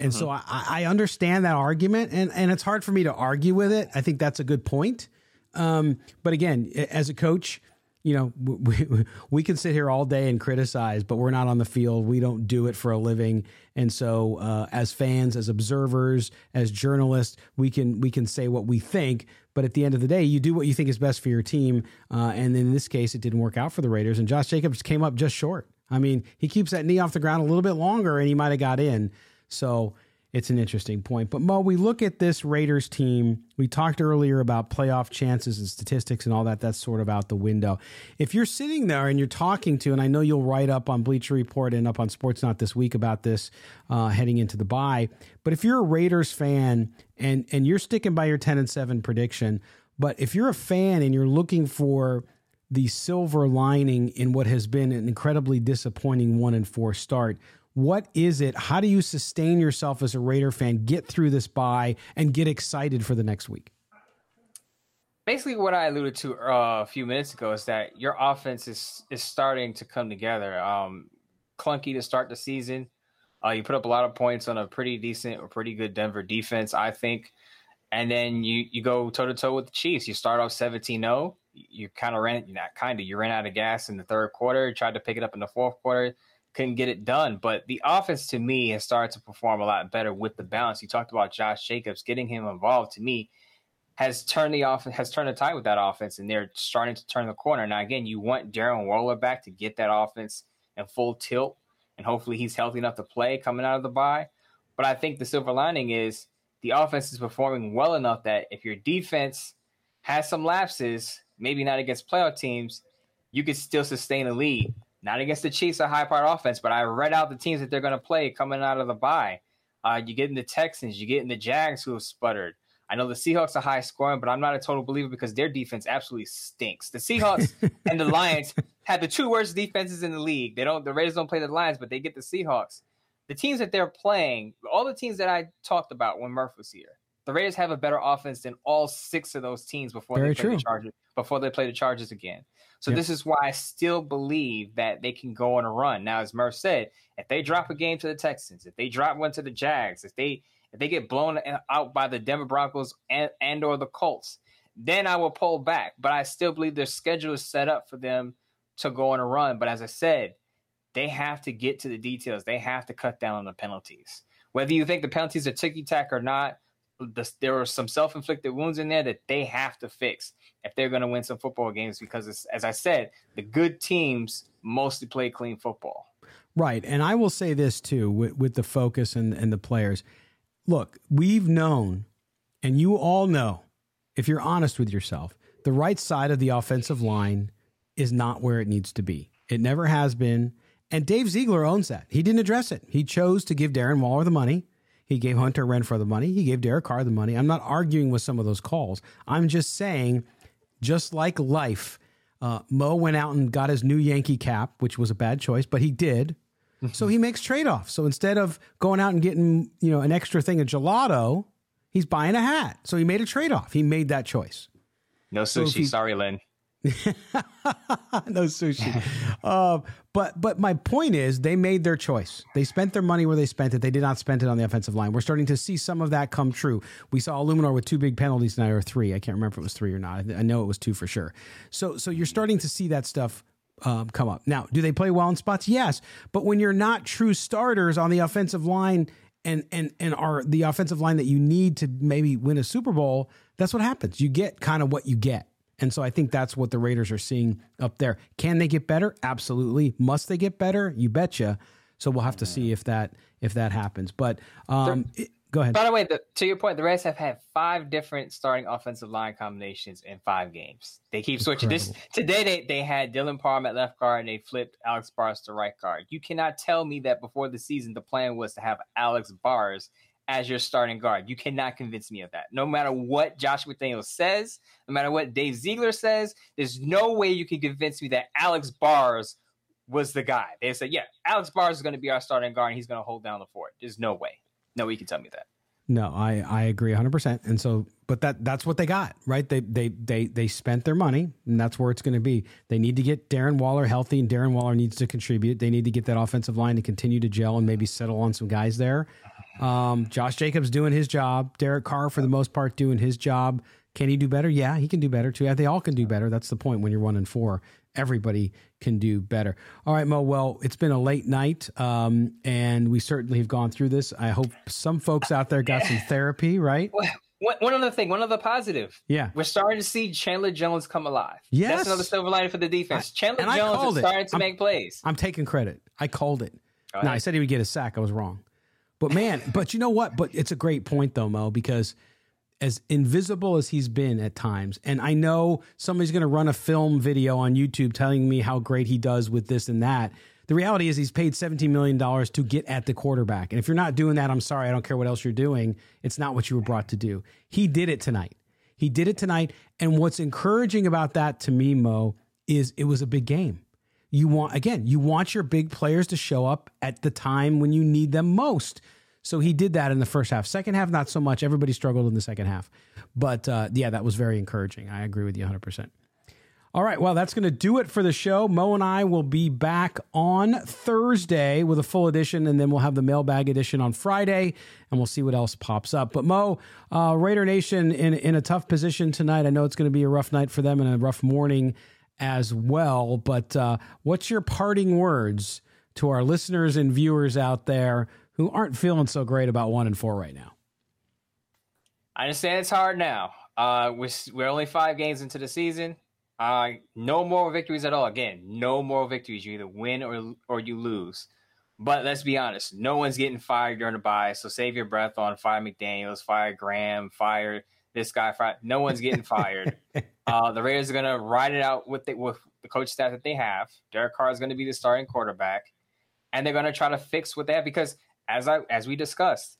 And mm-hmm. so I, I understand that argument, and, and it's hard for me to argue with it. I think that's a good point. Um, but again, as a coach, you know, we, we can sit here all day and criticize, but we're not on the field. We don't do it for a living. And so uh, as fans, as observers, as journalists, we can we can say what we think. But at the end of the day, you do what you think is best for your team. Uh, and in this case, it didn't work out for the Raiders. And Josh Jacobs came up just short. I mean, he keeps that knee off the ground a little bit longer and he might have got in. So it's an interesting point. But, Mo, we look at this Raiders team. We talked earlier about playoff chances and statistics and all that. That's sort of out the window. If you're sitting there and you're talking to, and I know you'll write up on Bleacher Report and up on SportsNot this week about this uh, heading into the bye, but if you're a Raiders fan and and you're sticking by your ten and seven prediction, but if you're a fan and you're looking for the silver lining in what has been an incredibly disappointing one and four start, what is it? How do you sustain yourself as a Raider fan, get through this bye, and get excited for the next week? Basically, what I alluded to uh, a few minutes ago is that your offense is is starting to come together. Um, clunky to start the season. Uh, you put up a lot of points on a pretty decent or pretty good Denver defense, I think. And then you, you go toe-to-toe with the Chiefs. You start off seventeen oh. You kind of ran, not kind of, you ran out of gas in the third quarter. You tried to pick it up in the fourth quarter. Couldn't get it done, but the offense to me has started to perform a lot better with the balance. You talked about Josh Jacobs getting him involved. To me, has turned the offense, has turned the tide with that offense, and they're starting to turn the corner. Now, again, you want Darren Waller back to get that offense in full tilt, and hopefully he's healthy enough to play coming out of the bye. But I think the silver lining is the offense is performing well enough that if your defense has some lapses, maybe not against playoff teams, you could still sustain a lead. Not against the Chiefs, a high-powered offense, but I read out the teams that they're going to play coming out of the bye. Uh, you get in the Texans, you get in the Jags, who have sputtered. I know the Seahawks are high-scoring, but I'm not a total believer because their defense absolutely stinks. The Seahawks and the Lions have the two worst defenses in the league. They don't. The Raiders don't play the Lions, but they get the Seahawks. the teams that they're playing, all the teams that I talked about when Murph was here, the Raiders have a better offense than all six of those teams before Very they play true. the Chargers, before they play the Chargers again. So yep. this is why I still believe that they can go on a run. Now, as Murph said, if they drop a game to the Texans, if they drop one to the Jags, if they if they get blown out by the Denver Broncos and, and or the Colts, then I will pull back. But I still believe their schedule is set up for them to go on a run. But as I said, they have to get to the details. They have to cut down on the penalties. Whether you think the penalties are ticky-tack or not, The, there are some self-inflicted wounds in there that they have to fix if they're going to win some football games, because it's, as I said, the good teams mostly play clean football. Right. And I will say this too, with, with the focus and, and the players. Look, we've known, and you all know, if you're honest with yourself, the right side of the offensive line is not where it needs to be. It never has been. And Dave Ziegler owns that. He didn't address it. He chose to give Darren Waller the money. He gave Hunter Renfrow the money. He gave Derek Carr the money. I'm not arguing with some of those calls. I'm just saying, just like life, uh, Mo went out and got his new Yankee cap, which was a bad choice, but he did. So he makes trade-offs. So instead of going out and getting, you know, an extra thing of gelato, he's buying a hat. So he made a trade-off. He made that choice. No sushi. So he, Sorry, Lynn. No sushi. uh, but but my point is, they made their choice. They spent their money where they spent it. They did not spend it on the offensive line. We're starting to see some of that come true. We saw Illuminor with two big penalties tonight, or three. I can't remember if it was three or not. I know it was two for sure. So so you're starting to see that stuff um, come up. Now, do they play well in spots? Yes. But when you're not true starters on the offensive line and and and are the offensive line that you need to maybe win a Super Bowl, that's what happens. You get kind of what you get. And so I think that's what the Raiders are seeing up there. Can they get better? Absolutely. Must they get better? You betcha. So we'll have to see if that if that happens. But um, there, it, go ahead. By the way, the, to your point, the Raiders have had five different starting offensive line combinations in five games. They keep switching. This, today they, they had Dylan Parham at left guard and they flipped Alex Bars to right guard. You cannot tell me that before the season the plan was to have Alex Bars as your starting guard. You cannot convince me of that. No matter what Josh McDaniels says, no matter what Dave Ziegler says, there's no way you can convince me that Alex Bars was the guy. They said, yeah, Alex Bars is going to be our starting guard and he's going to hold down the fort. There's no way. No way you can tell me that. No, I, I agree one hundred percent. And so, but that that's what they got, right? They they they they spent their money, and that's where it's going to be. They need to get Darren Waller healthy, and Darren Waller needs to contribute. They need to get that offensive line to continue to gel and maybe settle on some guys there. Um, Josh Jacobs doing his job. Derek Carr, for the most part, doing his job. Can he do better? Yeah, he can do better too. Yeah, they all can do better. That's the point. When you're one and four, everybody can do better. All right, Mo. Well, it's been a late night, um, and we certainly have gone through this. I hope some folks out there got some therapy, right? Well, one other thing, one other positive. Yeah. We're starting to see Chandler Jones come alive. Yes. That's another silver lining for the defense. Chandler I, Jones is starting to I'm, make plays. I'm taking credit. I called it. No, I said he would get a sack. I was wrong. But man, but you know what? But it's a great point though, Mo, because as invisible as he's been at times, and I know somebody's going to run a film video on YouTube telling me how great he does with this and that. The reality is he's paid seventeen million dollars to get at the quarterback. And if you're not doing that, I'm sorry, I don't care what else you're doing. It's not what you were brought to do. He did it tonight. He did it tonight. And what's encouraging about that to me, Mo, is it was a big game. You want, again, you want your big players to show up at the time when you need them most. So he did that in the first half. Second half, not so much. Everybody struggled in the second half. But, uh, yeah, that was very encouraging. I agree with you one hundred percent. All right, well, that's going to do it for the show. Mo and I will be back on Thursday with a full edition, and then we'll have the mailbag edition on Friday, and we'll see what else pops up. But, Mo, uh, Raider Nation in, in a tough position tonight. I know it's going to be a rough night for them and a rough morning as well, but uh, what's your parting words to our listeners and viewers out there who aren't feeling so great about one and four right now? I understand it's hard now. Uh, we're, we're only five games into the season. Uh, no more victories at all. Again, no more victories. You either win or or you lose. But let's be honest, no one's getting fired during the bye, so save your breath on fire McDaniels, fire Graham, fire this guy. Fire, no one's getting fired. Uh, the Raiders are going to ride it out with the, with the coach staff that they have. Derek Carr is going to be the starting quarterback. And they're going to try to fix what they have because, as I as we discussed,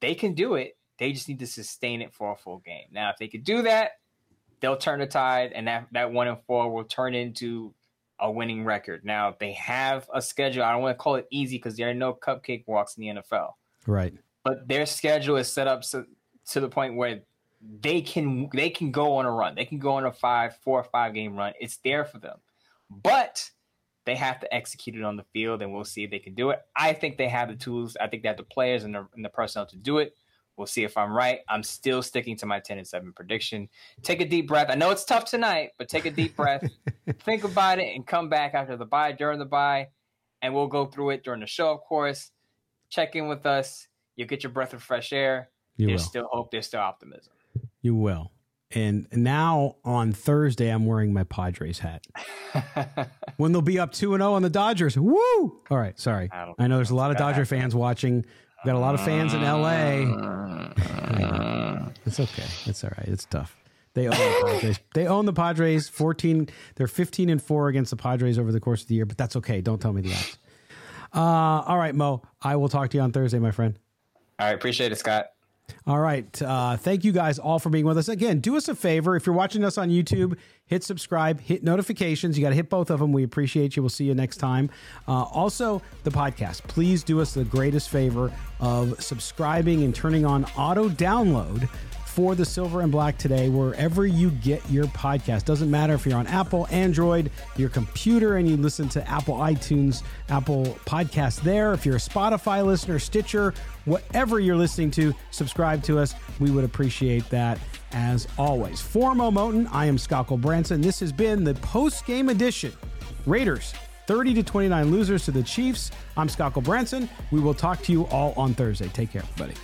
they can do it. They just need to sustain it for a full game. Now, if they could do that, they'll turn the tide, and that, that one and four will turn into a winning record. Now, they have a schedule. I don't want to call it easy because there are no cupcake walks in the N F L. Right. But their schedule is set up so, to the point where they can they can go on a run. They can go on a five, four or five game run. It's there for them. But they have to execute it on the field, and we'll see if they can do it. I think they have the tools. I think they have the players and the, and the personnel to do it. We'll see if I'm right. I'm still sticking to my ten and seven prediction. Take a deep breath. I know it's tough tonight, but take a deep breath. Think about it and come back after the bye, during the bye, and we'll go through it during the show, of course. Check in with us. You'll get your breath of fresh air. You There's will. still hope. There's still optimism. You will. And now on Thursday, I'm wearing my Padres hat. When they'll be up two and oh on the Dodgers. Woo! All right, sorry. I, I know there's a lot of Dodger happen. fans watching. We've got a lot of fans in L A. It's okay. It's all right. It's tough. They own the Padres. They own the Padres. fourteen They're fifteen and four against the Padres over the course of the year, but that's okay. Don't tell me the odds. Uh, all right, Mo. I will talk to you on Thursday, my friend. All right. Appreciate it, Scott. All right. Uh, thank you guys all for being with us. Again, do us a favor. If you're watching us on YouTube, hit subscribe, hit notifications. You got to hit both of them. We appreciate you. We'll see you next time. Uh, also, the podcast. Please do us the greatest favor of subscribing and turning on auto download for the Silver and Black Today, wherever you get your podcast. Doesn't matter if you're on Apple, Android, your computer, and you listen to Apple iTunes, Apple Podcasts there. If you're a Spotify listener, Stitcher, whatever you're listening to, subscribe to us. We would appreciate that as always. For Mo Moten, I am Scott Gulbransen. This has been the post-game edition. Raiders, thirty to twenty-nine losers to the Chiefs. I'm Scott Gulbransen. We will talk to you all on Thursday. Take care, buddy.